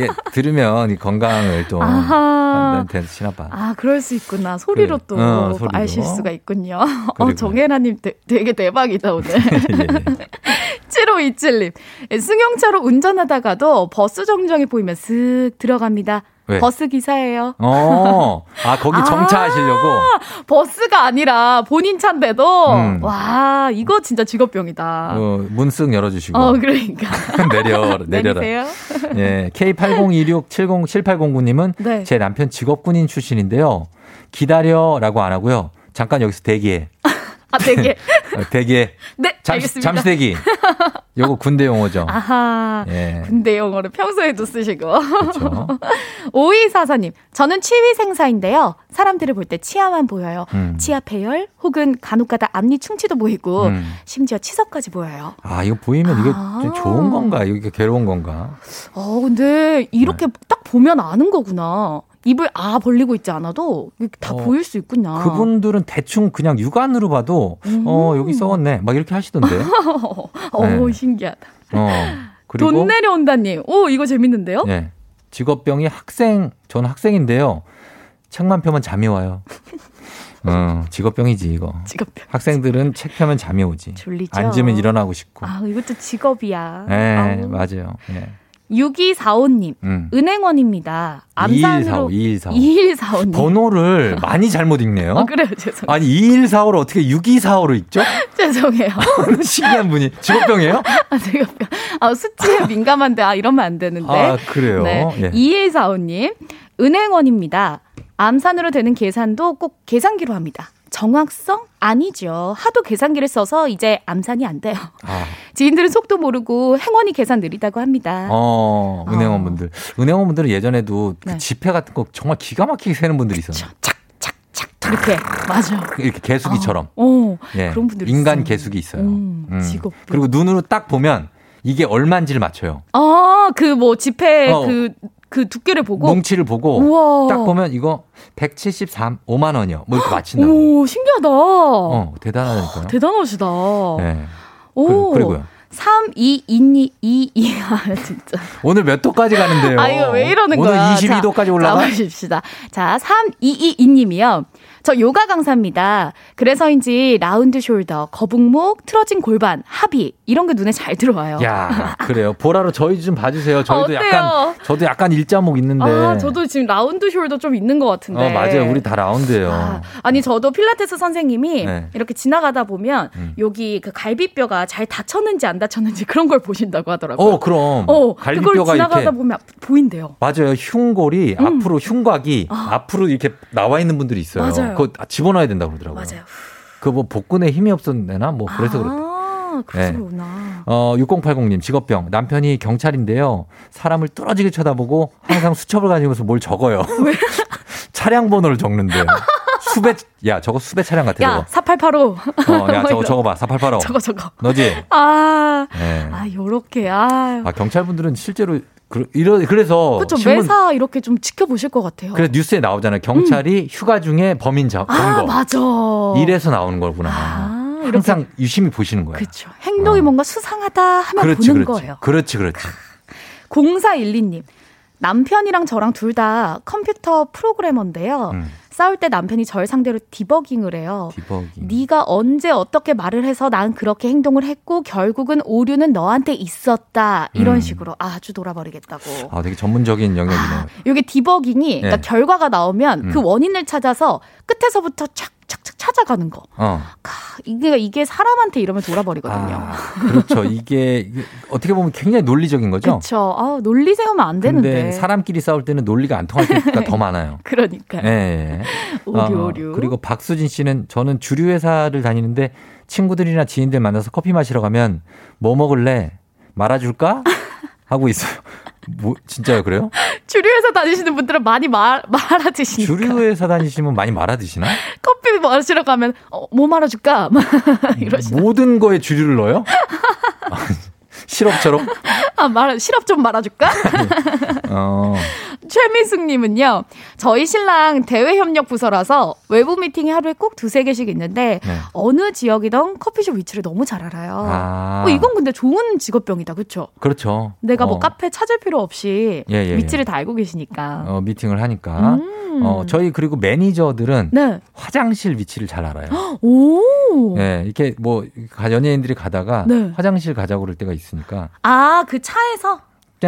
예, 들으면 이 건강을 또. 아하. 아, 그럴 수 있구나. 소리로 그래. 또 어, 소리로. 아실 수가 있군요. 그리고. 어, 정혜라님 되게 대박이다, 오늘. 예, 예. 칠오이칠 님. 승용차로 운전하다가도 버스 정류장이 보이면 쓱 들어갑니다. 왜? 버스 기사예요. 어, 아, 거기 정차하시려고? 아, 버스가 아니라 본인 차인데도, 음. 와, 이거 진짜 직업병이다. 어, 문 쓱 열어주시고. 어, 그러니까. 내려, 내려라. 내리세요? 예, 케이 팔공이육 칠공칠팔공구님은 네. 제 남편 직업군인 출신인데요. 기다려 라고 안 하고요. 잠깐 여기서 대기해. 아, 대기해. 대기해. 네, 잠시, 알겠습니다. 잠시 대기. 요거 군대 용어죠. 아하. 예. 군대 용어를 평소에도 쓰시고. 그렇죠. 오이사사님, 저는 치위생사인데요. 사람들을 볼 때 치아만 보여요. 음. 치아 폐혈 혹은 간혹가다 앞니 충치도 보이고 음. 심지어 치석까지 보여요. 아, 이거 보이면 이거 아. 좋은 건가? 이게 괴로운 건가? 어, 근데 이렇게 네. 딱 보면 아는 거구나. 입을 아 벌리고 있지 않아도 다 어, 보일 수 있구나. 그분들은 대충 그냥 육안으로 봐도 음. 어 여기 썩었네 막 이렇게 하시던데. 어 네. 신기하다. 어, 그리고 돈 내려온다님. 오 이거 재밌는데요? 네. 직업병이 학생. 저는 학생인데요. 책만 펴면 잠이 와요. 어, 직업병이지 이거. 직업병. 학생들은 책 펴면 잠이 오지. 졸리죠. 앉으면 일어나고 싶고. 아 이것도 직업이야. 네 아우. 맞아요. 네. 육이사오님, 음. 은행원입니다. 암산으로. 이일사오. 이일사오님. 번호를 많이 잘못 읽네요. 아, 그래요, 죄송해요. 아니, 이일사오를 어떻게 육이사오로 읽죠? 죄송해요. 신기한 분이. 직업병이에요? 아, 직업병. 아, 수치에 민감한데, 아, 이러면 안 되는데. 아, 그래요? 네. 예. 이일사오님, 은행원입니다. 암산으로 되는 계산도 꼭 계산기로 합니다. 정확성? 아니죠. 하도 계산기를 써서 이제 암산이 안 돼요. 아. 지인들은 속도 모르고 행원이 계산 느리다고 합니다. 어, 은행원분들. 어. 은행원분들은 예전에도 네. 그 지폐 같은 거 정말 기가 막히게 세는 분들이 있었어요. 착, 착, 착. 이렇게. 맞아요. 이렇게 개수기처럼. 어. 오, 예. 그런 분들이 인간 있어요. 개수기 있어요. 음, 음. 직업. 그리고 눈으로 딱 보면 이게 얼마인지를 맞춰요. 아, 그 뭐 지폐 어. 그. 그 두께를 보고 뭉치를 보고 우와. 딱 보면 이거 백칠십삼, 오만 원이요. 뭐 이렇게 맞힌다고. 오, 신기하다. 어, 대단하니까요. 대단하시다. 네. 오. 그, 그리고요. 삼, 이, 이, 이, 이, 아, 진짜. 오늘 몇 도까지 가는데요? 아, 이거 왜 이러는 오늘 거야? 오늘 이십이 도까지 올라가? 가보십시다. 자, 삼, 이, 이, 이님이요. 저 요가 강사입니다. 그래서인지 라운드 숄더, 거북목, 틀어진 골반, 합의 이런 게 눈에 잘 들어와요. 야, 그래요. 보라로 저희 좀 봐주세요. 저희도 어때요? 약간 저도 약간 일자목 있는데. 아, 저도 지금 라운드 숄더 좀 있는 것 같은데. 어, 맞아요. 우리 다 라운드예요. 아, 아니 저도 필라테스 선생님이 네. 이렇게 지나가다 보면 음. 여기 그 갈비뼈가 잘 다쳤는지 안 다쳤는지 그런 걸 보신다고 하더라고요. 어, 그럼. 어, 갈비뼈가 그걸 지나가다 이렇게 보면 보인대요. 맞아요. 흉골이 음. 앞으로 흉곽이 아. 앞으로 이렇게 나와 있는 분들이 있어요. 맞아요. 그거 집어넣어야 된다고 그러더라고요. 맞아요. 그 뭐 복근에 힘이 없었나 뭐 그래서 아, 그렇다. 아, 그래서 네. 그러구나. 어, 육공팔공님 직업병. 남편이 경찰인데요. 사람을 뚫어지게 쳐다보고 항상 수첩을 가지고서 뭘 적어요. 왜? 차량 번호를 적는데. 수배 야 저거 수배 차량 같아. 야 사팔팔오. 어, 야 저거 저거 봐 사팔팔오. 저거 저거. 너지. 아, 네. 아 요렇게 아. 아 경찰분들은 실제로. 이런 그래서 그렇죠. 신문, 매사 이렇게 좀 지켜보실 것 같아요. 그래서 뉴스에 나오잖아요. 경찰이 음. 휴가 중에 범인 잡은 아, 거. 맞아. 이래서 나오는 거구나. 아, 항상 이렇게. 유심히 보시는 거예요. 그렇죠. 행동이 어. 뭔가 수상하다 하면 그렇지, 보는 그렇지. 거예요. 그렇지, 그렇지. 공사일이님 남편이랑 저랑 둘 다 컴퓨터 프로그래머인데요. 음. 싸울 때 남편이 저를 상대로 디버깅을 해요. 디버깅. 네가 언제 어떻게 말을 해서 난 그렇게 행동을 했고 결국은 오류는 너한테 있었다. 이런 음. 식으로 아주 돌아버리겠다고. 아, 되게 전문적인 영역이네요. 아, 이게 디버깅이 네. 그러니까 결과가 나오면 음. 그 원인을 찾아서 끝에서부터 착착착 찾아가는 거. 어. 이게, 이게 사람한테 이러면 돌아버리거든요. 아, 그렇죠. 이게 어떻게 보면 굉장히 논리적인 거죠. 그렇죠. 아, 논리 세우면 안 되는데. 근데 사람끼리 싸울 때는 논리가 안 통할 때가 더 많아요. 그러니까요. 네. 오류, 오류. 어, 그리고 박수진 씨는 저는 주류회사를 다니는데 친구들이나 지인들 만나서 커피 마시러 가면 뭐 먹을래? 말아줄까? 하고 있어요. 뭐, 진짜요? 그래요? 주류회사 다니시는 분들은 많이 말, 말아드시니까. 주류회사 다니시면 많이 말아드시나? 커피 마시러 가면 어, 뭐 말아줄까? 이러시나? 모든 거에 주류를 넣어요? 시럽처럼? 아, 말, 시럽 좀 말아줄까? 어. 최민숙님은요. 저희 신랑 대외협력부서라서 외부 미팅이 하루에 꼭 두세 개씩 있는데 네. 어느 지역이던 커피숍 위치를 너무 잘 알아요. 아. 어, 이건 근데 좋은 직업병이다. 그렇죠? 그렇죠. 내가 어. 뭐 카페 찾을 필요 없이 예, 예, 위치를 예. 다 알고 계시니까. 어, 미팅을 하니까. 음. 어, 저희 그리고 매니저들은 네. 화장실 위치를 잘 알아요. 오. 네, 이렇게 뭐 연예인들이 가다가 네. 화장실 가자고 그럴 때가 있으니까. 아, 그 차에서?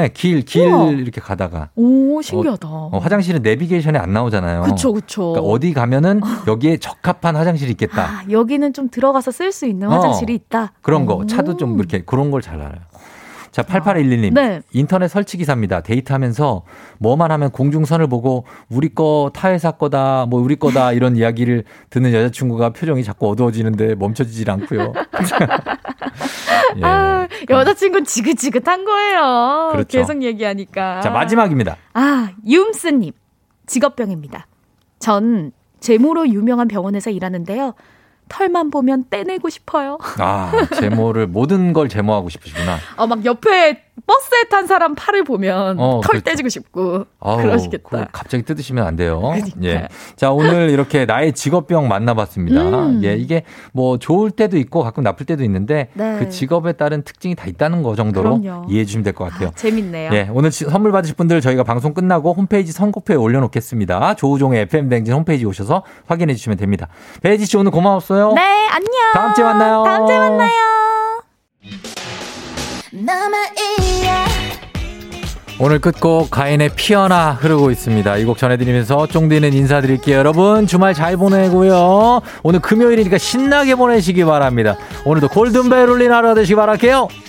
때 길, 길 이렇게 가다가. 오, 신기하다. 어, 어, 화장실은 내비게이션에 안 나오잖아요. 그쵸, 그쵸. 그러니까 어디 가면은 여기에 적합한 화장실이 있겠다. 아, 여기는 좀 들어가서 쓸 수 있는 화장실이 어, 있다. 그런 거. 오. 차도 좀 이렇게 그런 걸 잘 알아요. 자, 팔팔일일 님. 네. 인터넷 설치 기사입니다. 데이트하면서 뭐만 하면 공중선을 보고 우리 거 타회사 거다, 뭐 우리 거다 이런 이야기를 듣는 여자친구가 표정이 자꾸 어두워지는데 멈춰지질 않고요. 예. 아, 여자친구는 지긋지긋한 거예요. 그렇죠. 계속 얘기하니까. 자, 마지막입니다. 아, 유음스님. 직업병입니다. 전 제모로 유명한 병원에서 일하는데요. 털만 보면 떼내고 싶어요. 아, 제모를 모든 걸 제모하고 싶으시구나. 어, 막 옆에 버스에 탄 사람 팔을 보면 어, 털 그렇죠. 떼지고 싶고 아우, 그러시겠다. 갑자기 뜯으시면 안 돼요. 그러니까. 예. 자, 오늘 이렇게 나의 직업병 만나봤습니다. 음. 예, 이게 뭐 좋을 때도 있고 가끔 나쁠 때도 있는데 네. 그 직업에 따른 특징이 다 있다는 거 정도로 그럼요. 이해해 주시면 될 것 같아요. 아, 재밌네요. 예, 오늘 선물 받으실 분들 저희가 방송 끝나고 홈페이지 선곡표에 올려놓겠습니다. 조우종의 에프엠 대행진 홈페이지 오셔서 확인해 주시면 됩니다. 배지 씨 오늘 고마웠어요. 네, 안녕. 다음 주에 만나요. 다음 주에 만나요. 오늘 끝곡 가인의 피어나 흐르고 있습니다. 이 곡 전해드리면서 쫑디는 인사드릴게요. 여러분 주말 잘 보내고요. 오늘 금요일이니까 신나게 보내시기 바랍니다. 오늘도 골든벨 울린 하루 되시기 바랄게요.